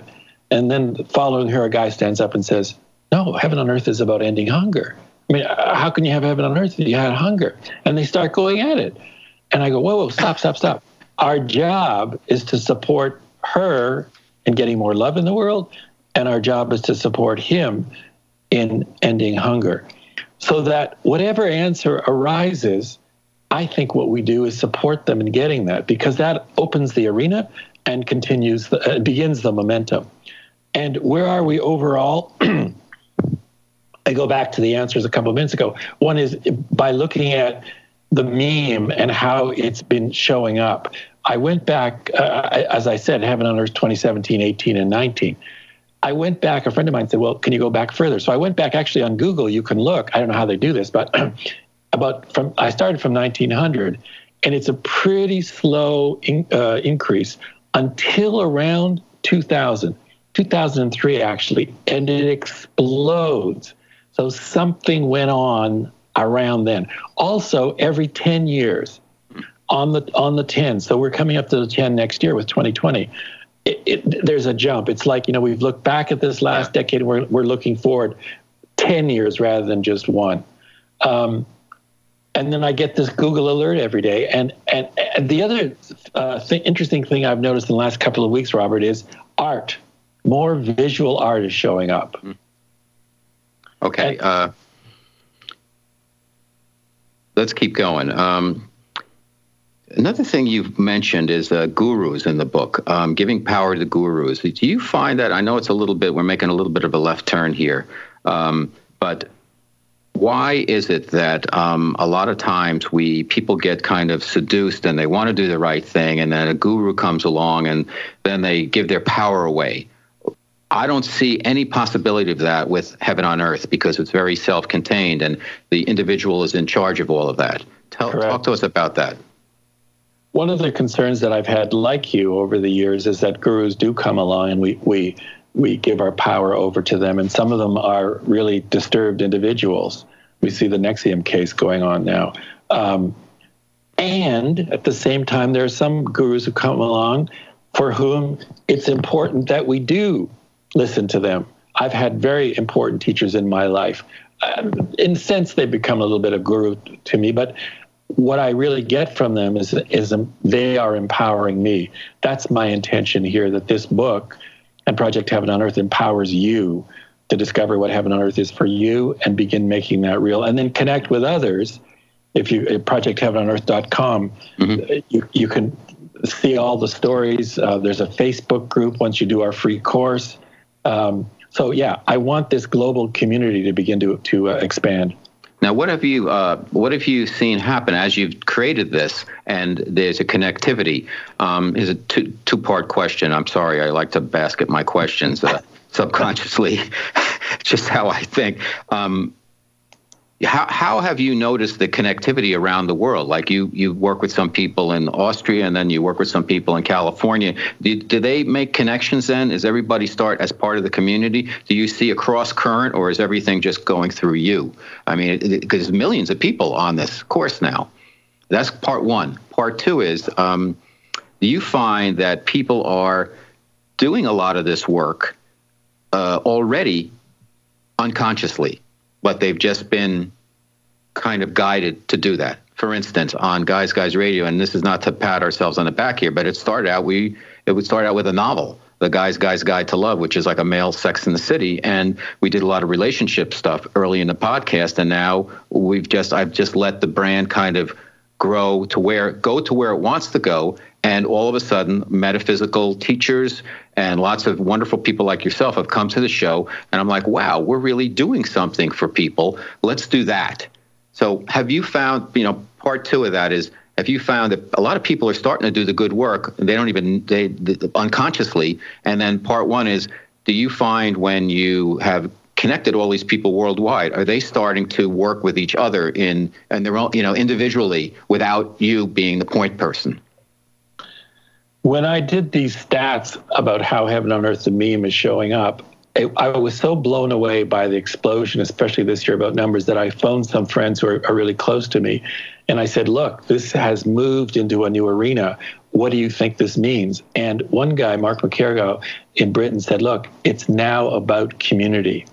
And then following her, a guy stands up and says, no, heaven on earth is about ending hunger. I mean, how can you have heaven on earth if you had hunger? And they start going at it. And I go, whoa, whoa, stop, stop, stop. Our job is to support her in getting more love in the world. And our job is to support him in ending hunger. So that whatever answer arises, I think what we do is support them in getting that, because that opens the arena and continues, the, uh, begins the momentum. And where are we overall? I go back to the answers a couple of minutes ago. One is by looking at the meme and how it's been showing up. I went back, uh, as I said, Heaven on Earth twenty seventeen, eighteen, and nineteen. I went back, a friend of mine said, well, can you go back further? So I went back actually on Google, you can look, I don't know how they do this, but about from I started from nineteen hundred, and it's a pretty slow in, uh, increase until around two thousand. two thousand three actually, and it explodes. So something went on around then. Also, every ten years on the on the ten, so we're coming up to the ten next year with twenty twenty, It, it, there's a jump. It's like, you know, we've looked back at this last decade. We're we're looking forward ten years rather than just one. Um, and then I get this Google alert every day. And and, and the other uh, th- interesting thing I've noticed in the last couple of weeks, Robert, is art. More visual art is showing up. Okay. And, uh, let's keep going. Um Another thing you've mentioned is uh, gurus in the book, um, giving power to gurus. Do you find that, I know it's a little bit, we're making a little bit of a left turn here, um, but why is it that um, a lot of times we people get kind of seduced and they want to do the right thing, and then a guru comes along and then they give their power away? I don't see any possibility of that with Heaven on Earth because it's very self-contained and the individual is in charge of all of that. Tell, talk to us about that. One of the concerns that I've had, like you, over the years is that gurus do come along and we we, we give our power over to them, and some of them are really disturbed individuals. We see the Nexium case going on now. Um, and at the same time, there are some gurus who come along for whom it's important that we do listen to them. I've had very important teachers in my life. Uh, in a sense, they've become a little bit of guru to me, but what I really get from them is, is um, they are empowering me. That's my intention here, that this book and Project Heaven on Earth empowers you to discover what Heaven on Earth is for you and begin making that real, and then connect with others. If you at Project Heaven on Earth dot com, mm-hmm. you, you can see all the stories. Uh, there's a Facebook group once you do our free course. Um, so yeah, I want this global community to begin to to uh, expand. Now, what have you uh, what have you seen happen as you've created this? And there's a connectivity. Um, is a two two part question. I'm sorry, I like to basket my questions uh, subconsciously. Just how I think. Um, How how have you noticed the connectivity around the world? Like you, you work with some people in Austria, and then you work with some people in California. Do, do they make connections then? Is everybody start as part of the community? Do you see a cross current, or is everything just going through you? I mean, because millions of people on this course now. That's part one. Part two is, um, do you find that people are doing a lot of this work uh, already unconsciously? But they've just been kind of guided to do that. For instance, on Guys Guys Radio, and this is not to pat ourselves on the back here, but it started out we it would start out with a novel, The Guys Guys Guide to Love, which is like a male Sex in the City, and we did a lot of relationship stuff early in the podcast, and now we've just I've just let the brand kind of grow to where go to where it wants to go. And all of a sudden, metaphysical teachers and lots of wonderful people like yourself have come to the show. And I'm like, wow, we're really doing something for people. Let's do that. So have you found, you know, part two of that is, have you found that a lot of people are starting to do the good work? They don't even, they, they unconsciously. And then part one is, do you find when you have connected all these people worldwide, are they starting to work with each other in, and their own, you know, individually without you being the point person? When I did these stats about how Heaven on Earth, the meme, is showing up, it, I was so blown away by the explosion, especially this year about numbers, that I phoned some friends who are, are really close to me. And I said, look, this has moved into a new arena. What do you think this means? And one guy, Mark McCargo in Britain, said, look, it's now about community.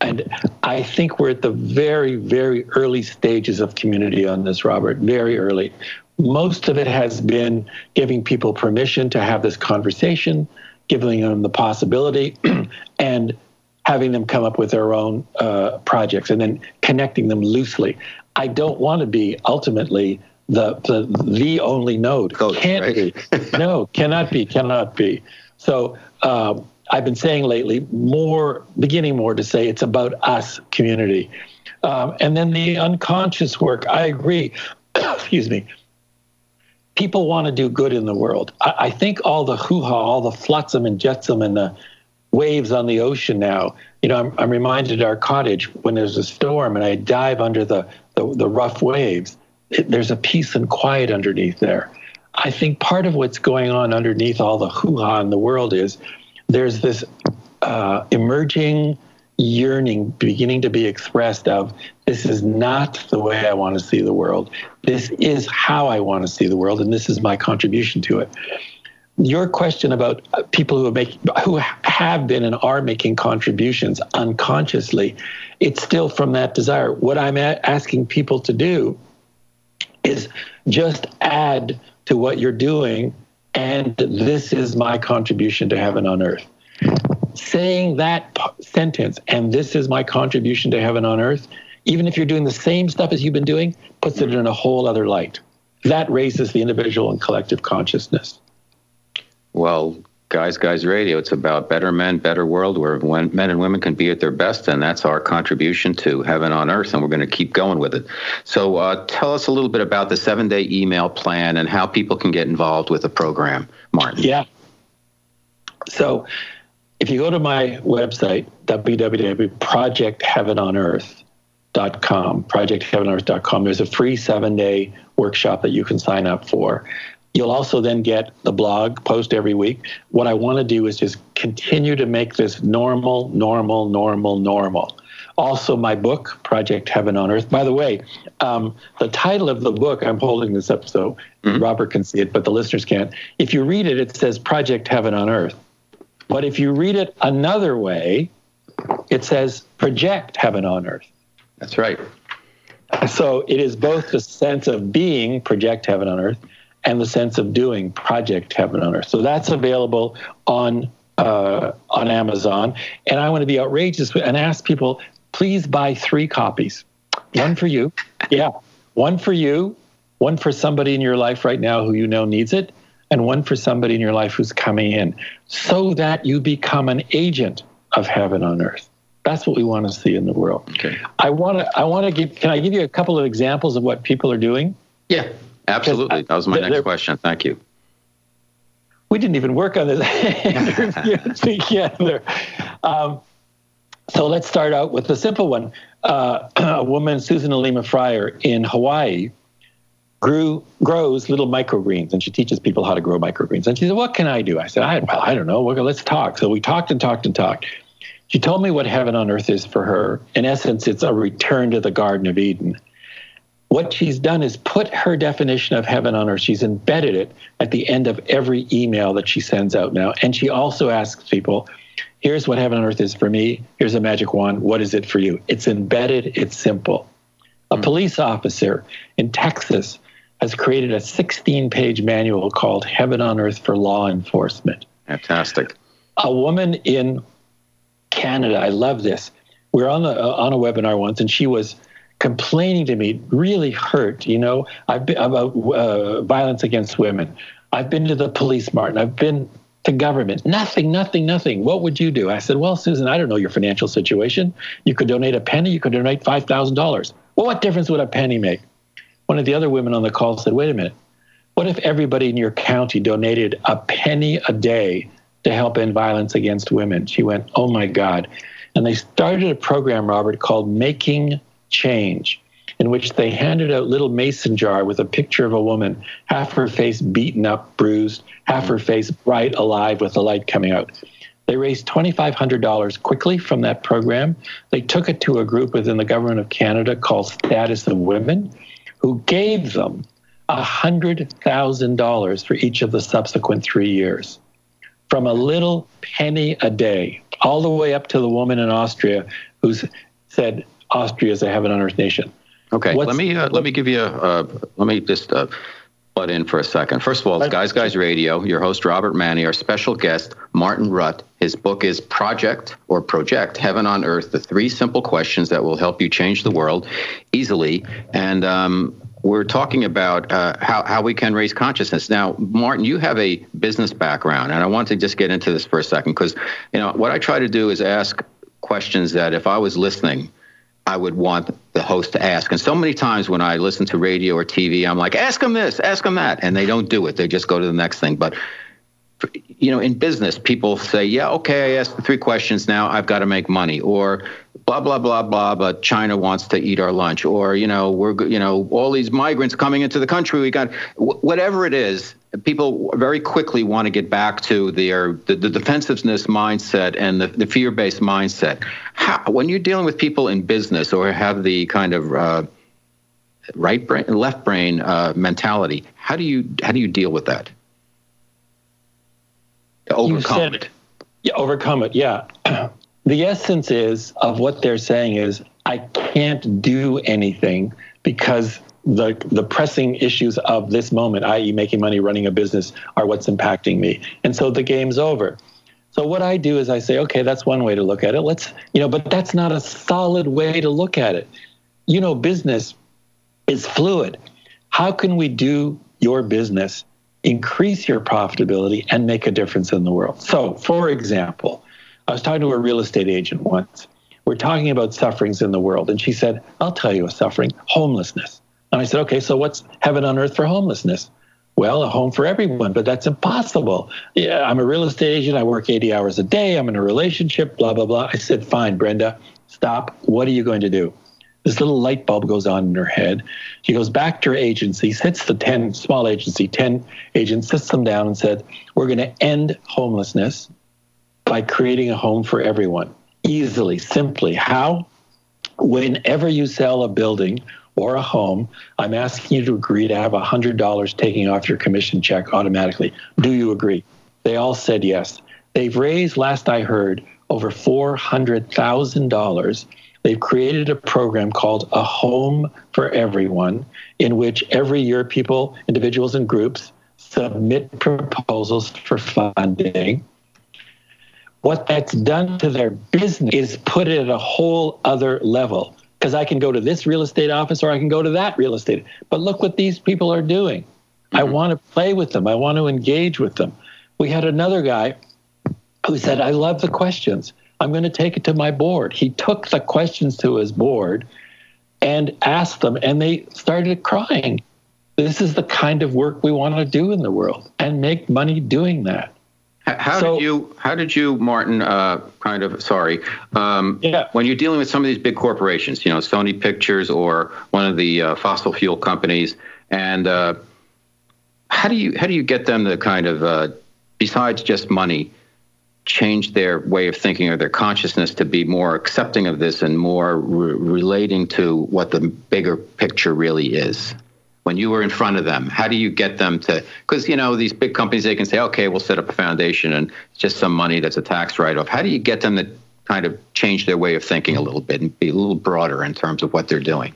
And I think we're at the very, very early stages of community on this, Robert, very early. Most of it has been giving people permission to have this conversation, giving them the possibility, and having them come up with their own uh, projects, and then connecting them loosely. I don't want to be ultimately the the, the only node. Oh, Can't right? be. No, cannot be, cannot be. So uh, I've been saying lately, more, beginning more to say it's about us, community. Um, and then the unconscious work, I agree. Excuse me. People want to do good in the world. I, I think all the hoo-ha, all the flotsam and jetsam and the waves on the ocean now, you know, I'm, I'm reminded our cottage when there's a storm and I dive under the, the, the rough waves, it, there's a peace and quiet underneath there. I think part of what's going on underneath all the hoo-ha in the world is there's this uh, emerging yearning beginning to be expressed of, this is not the way I want to see the world. This is how I want to see the world, and this is my contribution to it. Your question about people who make, who have been and are making contributions unconsciously, it's still from that desire. What I'm a- asking people to do is just add to what you're doing, and this is my contribution to Heaven on Earth. Saying that sentence, and this is my contribution to Heaven on Earth, even if you're doing the same stuff as you've been doing, puts it in a whole other light. That raises the individual and collective consciousness. Well, Guys Guys Radio, it's about better men, better world, where men and women can be at their best, and that's our contribution to Heaven on Earth, and we're going to keep going with it. So uh, tell us a little bit about the seven-day email plan and how people can get involved with the program, Martin. Yeah. So... if you go to my website, w w w dot project heaven on earth dot com, project heaven on earth dot com, there's a free seven-day workshop that you can sign up for. You'll also then get the blog post every week. What I want to do is just continue to make this normal, normal, normal, normal. Also, my book, Project Heaven on Earth. By the way, um, the title of the book, I'm holding this up so mm-hmm. Robert can see it, but the listeners can't. If you read it, it says Project Heaven on Earth. But if you read it another way, it says Project Heaven on Earth. That's right. So it is both the sense of being, Project Heaven on Earth, and the sense of doing, Project Heaven on Earth. So that's available on uh, on Amazon. And I want to be outrageous and ask people, please buy three copies. One for you. Yeah. One for you. One for somebody in your life right now who you know needs it. And one for somebody in your life who's coming in. So that you become an agent of Heaven on Earth. That's what we want to see in the world. Okay. I want to, I want to give, can I give you a couple of examples of what people are doing? Yeah. Absolutely. That was my next question. Thank you. We didn't even work on this interview together. Um, so let's start out with the simple one. Uh, a woman, Susan Alima Fryer, in Hawaii, grew grows little microgreens, and she teaches people how to grow microgreens. And she said, "What can I do?" I said, I, well, I don't know. Well, let's talk. So we talked and talked and talked. She told me what Heaven on Earth is for her. In essence, it's a return to the Garden of Eden. What she's done is put her definition of Heaven on Earth, she's embedded it at the end of every email that she sends out now. And she also asks people, here's what Heaven on Earth is for me. Here's a magic wand. What is it for you? It's embedded. It's simple. A mm. police officer in Texas has created a sixteen-page manual called Heaven on Earth for Law Enforcement. Fantastic. A woman in Canada, I love this. We were on, the, uh, on a webinar once, and she was complaining to me, really hurt, you know, I've been about uh, violence against women. I've been to the police, Martin. I've been to government. Nothing, nothing, nothing. What would you do? I said, well, Susan, I don't know your financial situation. You could donate a penny. You could donate five thousand dollars. Well, what difference would a penny make? One of the other women on the call said, wait a minute. What if everybody in your county donated a penny a day to help end violence against women? She went, oh, my God. And they started a program, Robert, called Making Change, in which they handed out little mason jar with a picture of a woman, half her face beaten up, bruised, half her face bright, alive, with the light coming out. They raised two thousand five hundred dollars quickly from that program. They took it to a group within the government of Canada called Status of Women, who gave them one hundred thousand dollars for each of the subsequent three years. From a little penny a day, all the way up to the woman in Austria who said, Austria is a Heaven on Earth nation. Okay, What's, let me uh, let me give you a, uh, let me just uh, butt in for a second. First of all, it's Guys Guys Radio. Your host Robert Manni, our special guest Martin Rutte. His book is Project or Project Heaven on Earth: The Three Simple Questions That Will Help You Change the World Easily. And um, we're talking about uh, how how we can raise consciousness. Now, Martin, you have a business background, and I want to just get into this for a second because you know what I try to do is ask questions that if I was listening, I would want the host to ask. And so many times when I listen to radio or T V, I'm like, ask them this, ask them that. And they don't do it. They just go to the next thing. But, you know, in business, people say, yeah, okay, I asked the three questions. Now I've got to make money, or blah, blah, blah, blah, but China wants to eat our lunch, or, you know, we're, you know, all these migrants coming into the country. We got whatever it is. People very quickly want to get back to their the, the defensiveness mindset and the, the fear-based mindset. How, when you're dealing with people in business or have the kind of uh, right brain, left brain uh, mentality, how do you how do you deal with that? To overcome said, it. Yeah, overcome it. Yeah. The essence is of what they're saying is I can't do anything because the the pressing issues of this moment, that is making money, running a business, are what's impacting me. And so the game's over. So what I do is I say, okay, that's one way to look at it. Let's, you know, but that's not a solid way to look at it. You know, business is fluid. How can we do your business, increase your profitability, and make a difference in the world? So, for example, I was talking to a real estate agent once. We're talking about sufferings in the world. And she said, I'll tell you a suffering, homelessness. And I said, okay, so what's Heaven on Earth for homelessness? well, a home for everyone, but that's impossible. Yeah, I'm a real estate agent. I work eighty hours a day. I'm in a relationship, blah, blah, blah. I said, fine, Brenda, stop. What are you going to do? This little light bulb goes on in her head. She goes back to her agencies, hits the ten, small agency, ten agents, sits them down and said, we're going to end homelessness by creating a home for everyone. Easily, simply. How? Whenever you sell a building or a home, I'm asking you to agree to have one hundred dollars taking off your commission check automatically. Do you agree? They all said yes. They've raised, last I heard, over four hundred thousand dollars. They've created a program called A Home for Everyone, in which every year people, individuals and groups, submit proposals for funding. What that's done to their business is put it at a whole other level, because I can go to this real estate office or I can go to that real estate. But look what these people are doing. Mm-hmm. I want to play with them. I want to engage with them. We had another guy who said, I love the questions. I'm going to take it to my board. He took the questions to his board and asked them, and they started crying. This is the kind of work we want to do in the world and make money doing that. How so, did you, how did you, Martin, uh, kind of, sorry, um, yeah. when you're dealing with some of these big corporations, you know, Sony Pictures or one of the uh, fossil fuel companies, and uh, how do you how do you get them to kind of, uh, besides just money, change their way of thinking or their consciousness to be more accepting of this and more re- relating to what the bigger picture really is? When you were in front of them, how do you get them to, because, you know, these big companies, they can say, okay, we'll set up a foundation and it's just some money that's a tax write-off. How do you get them to kind of change their way of thinking a little bit and be a little broader in terms of what they're doing?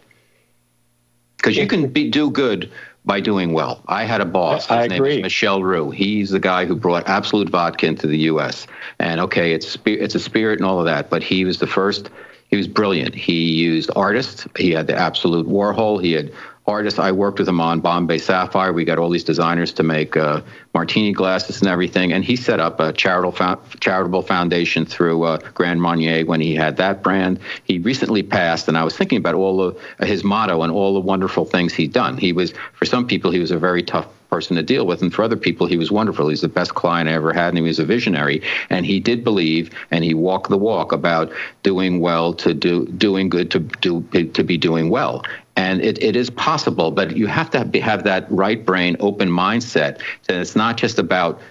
Because you can be, do good by doing well. I had a boss. His name is Michel Roux. He's the guy who brought Absolute Vodka into the U S. And, okay, it's it's a spirit and all of that, but he was the first. He was brilliant. He used artists. He had the Absolute Warhol. He had artists. I worked with him on Bombay Sapphire. We got all these designers to make uh, martini glasses and everything. And he set up a charitable fo- charitable foundation through uh, Grand Marnier when he had that brand. He recently passed, and I was thinking about all of his motto and all the wonderful things he'd done. He was, for some people, he was a very tough person to deal with, and for other people, he was wonderful. He's the best client I ever had, and he was a visionary. And he did believe, and he walked the walk about doing well to do, doing good to do to be doing well. And it, it is possible, but you have to have that right brain, open mindset. And it's not just about,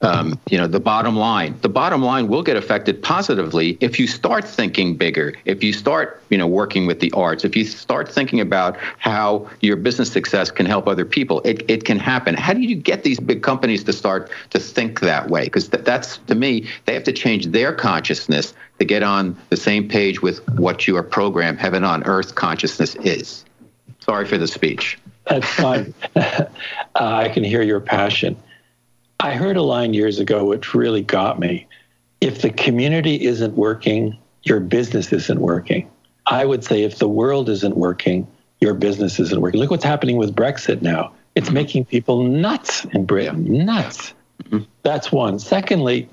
um, you know, the bottom line. The bottom line will get affected positively if you start thinking bigger, if you start, you know, working with the arts, if you start thinking about how your business success can help other people. It it can happen. How do you get these big companies to start to think that way? Because th- that's, to me, they have to change their consciousness to get on the same page with what your program, Heaven on Earth Consciousness, is. Sorry for the speech. That's fine. uh, I can hear your passion. I heard a line years ago which really got me. If the community isn't working, your business isn't working. I would say if the world isn't working, your business isn't working. Look what's happening with Brexit now. It's making people nuts in Britain, nuts. Mm-hmm. That's one. Secondly,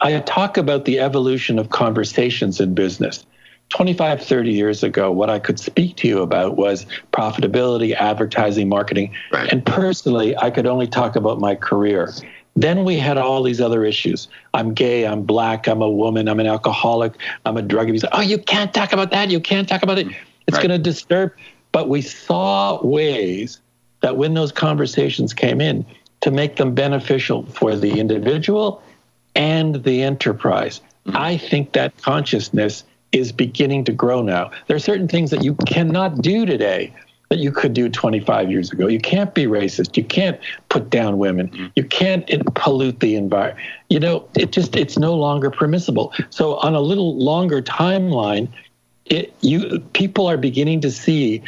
I talk about the evolution of conversations in business. twenty-five, thirty years ago, what I could speak to you about was profitability, advertising, marketing. Right. And personally, I could only talk about my career. Then we had all these other issues. I'm gay, I'm black, I'm a woman, I'm an alcoholic, I'm a drug abuser. Oh, you can't talk about that. You can't talk about it. It's right. going to disturb. But we saw ways that when those conversations came in to make them beneficial for the individual and the enterprise. Mm-hmm. I think that consciousness is beginning to grow now. There are certain things that you cannot do today that you could do twenty-five years ago. You can't be racist. You can't put down women. You can't pollute the environment. You know, it just, it's no longer permissible. So on a little longer timeline, it, you people are beginning to see,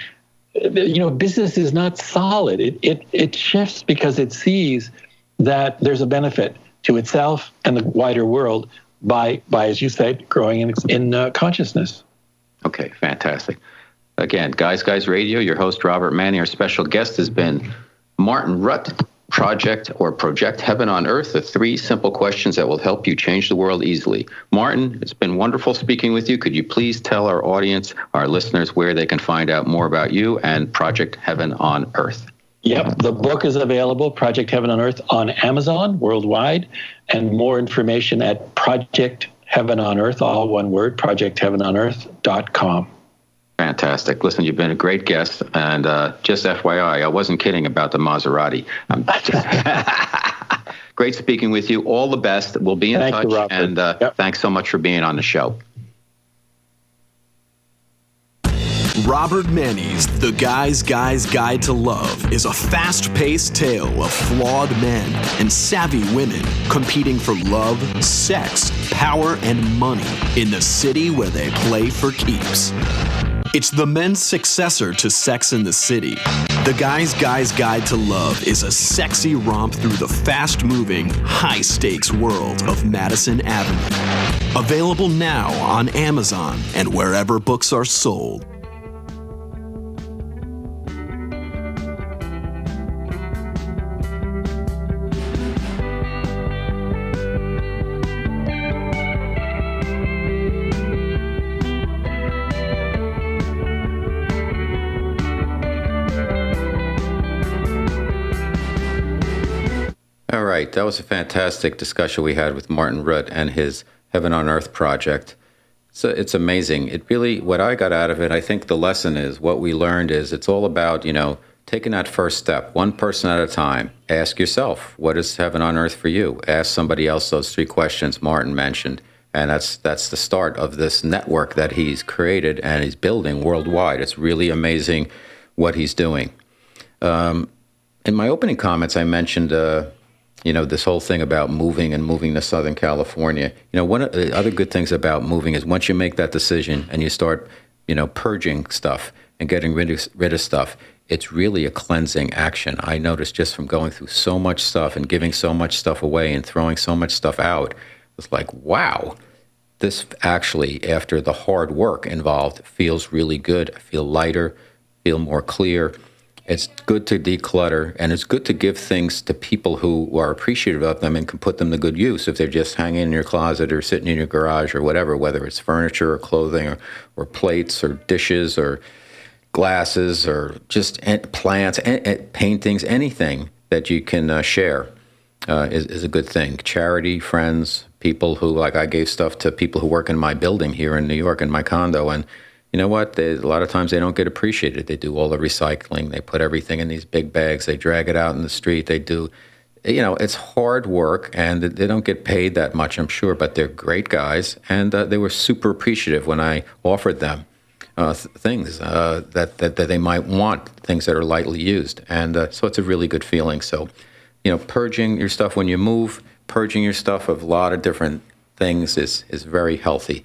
you know, business is not solid. It, it, it shifts because it sees that there's a benefit to itself and the wider world by, by as you said, growing in, in uh, consciousness. Okay, fantastic. Again, Guys Guys Radio, your host, Robert Manni. Our special guest has been Martin Rutte, Project or Project Heaven on Earth, the three simple questions that will help you change the world easily. Martin, it's been wonderful speaking with you. Could you please tell our audience, our listeners, where they can find out more about you and Project Heaven on Earth? Yep. The book is available, Project Heaven on Earth, on Amazon worldwide, and more information at Project Heaven on Earth, all one word, Project Heaven on Earth dot com. Fantastic. Listen, you've been a great guest. And uh, just F Y I, I wasn't kidding about the Maserati. I'm just great speaking with you. All the best. We'll be in Thank touch. You, Robert. And uh, yep. thanks so much for being on the show. Robert Manni's The Guy's Guy's Guide to Love is a fast-paced tale of flawed men and savvy women competing for love, sex, power, and money in the city where they play for keeps. It's the men's successor to Sex and the City. The Guy's Guy's Guide to Love is a sexy romp through the fast-moving, high-stakes world of Madison Avenue. Available now on Amazon and wherever books are sold. That was a fantastic discussion we had with Martin Rutte and his Heaven on Earth project. So it's amazing. It really, what I got out of it, I think the lesson is, what we learned is it's all about, you know, taking that first step, one person at a time. Ask yourself, what is Heaven on Earth for you? Ask somebody else those three questions Martin mentioned. And that's that's the start of this network that he's created and he's building worldwide. It's really amazing what he's doing. Um, in my opening comments, I mentioned... Uh, You know, this whole thing about moving and moving to Southern California. You know, one of the other good things about moving is once you make that decision and you start, you know, purging stuff and getting rid of, rid of stuff, it's really a cleansing action. I noticed just from going through so much stuff and giving so much stuff away and throwing so much stuff out, it's like, wow, this actually, after the hard work involved, feels really good. I feel lighter, feel more clear. It's good to declutter, and it's good to give things to people who are appreciative of them and can put them to good use if they're just hanging in your closet or sitting in your garage or whatever, whether it's furniture or clothing or, or plates or dishes or glasses or just plants, paintings, anything that you can uh, share uh, is, is a good thing. Charity, friends, people who, like I gave stuff to people who work in my building here in New York in my condo, and you know what? They, a lot of times they don't get appreciated. They do all the recycling. They put everything in these big bags. They drag it out in the street. They do, you know, it's hard work, and they don't get paid that much, I'm sure, but they're great guys, and uh, they were super appreciative when I offered them uh, th- things uh, that, that, that they might want, things that are lightly used. And uh, so it's a really good feeling. So, you know, purging your stuff when you move, purging your stuff of a lot of different things is is very healthy.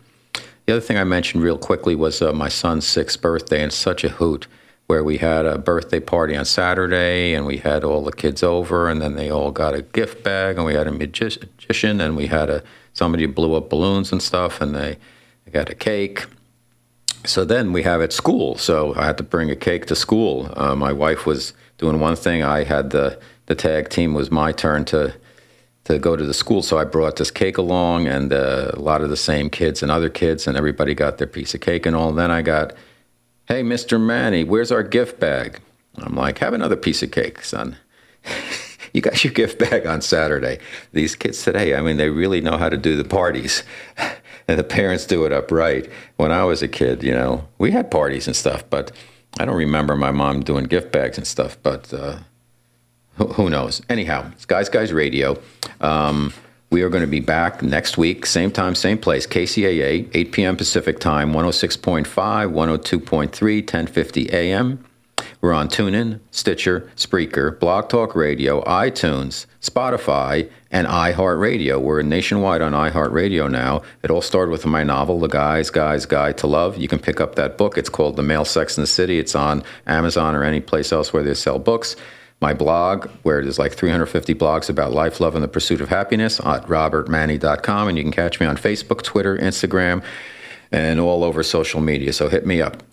The other thing I mentioned real quickly was uh, my son's sixth birthday, and such a hoot, where we had a birthday party on Saturday, and we had all the kids over, and then they all got a gift bag, and we had a magi- magician, and we had a somebody blew up balloons and stuff, and they, they got a cake. So then we have at school, so I had to bring a cake to school. Uh, my wife was doing one thing. I had the, the tag team. It was my turn to... to go to the school, so I brought this cake along, and uh, a lot of the same kids and other kids, and everybody got their piece of cake and all. And then I got, hey, Mister Manni, where's our gift bag? I'm like, have another piece of cake, son. You got your gift bag on Saturday. These kids today, I mean, they really know how to do the parties, and the parents do it upright. When I was a kid, you know, we had parties and stuff, but I don't remember my mom doing gift bags and stuff, but... Uh, Who knows? Anyhow, it's Guys Guys Radio. Um, we are going to be back next week, same time, same place, K C A A, eight p.m. Pacific time, one oh six point five, one oh two point three, ten fifty a.m. We're on TuneIn, Stitcher, Spreaker, Blog Talk Radio, iTunes, Spotify, and iHeartRadio. We're nationwide on iHeartRadio now. It all started with my novel, The Guy's Guy's Guide to Love. You can pick up that book. It's called The Male Sex in the City. It's on Amazon or any place else where they sell books. My blog, where there's like three hundred fifty blogs about life, love, and the pursuit of happiness, at robert manni dot com. And you can catch me on Facebook, Twitter, Instagram, and all over social media. So hit me up.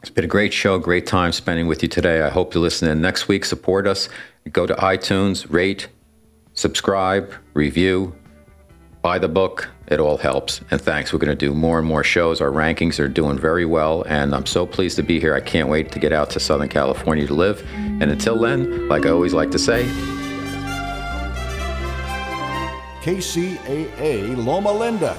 It's been a great show, great time spending with you today. I hope you listen in next week. Support us. Go to iTunes, rate, subscribe, review. Buy the book. It all helps. And thanks. We're going to do more and more shows. Our rankings are doing very well. And I'm so pleased to be here. I can't wait to get out to Southern California to live. And until then, like I always like to say, K C A A Loma Linda.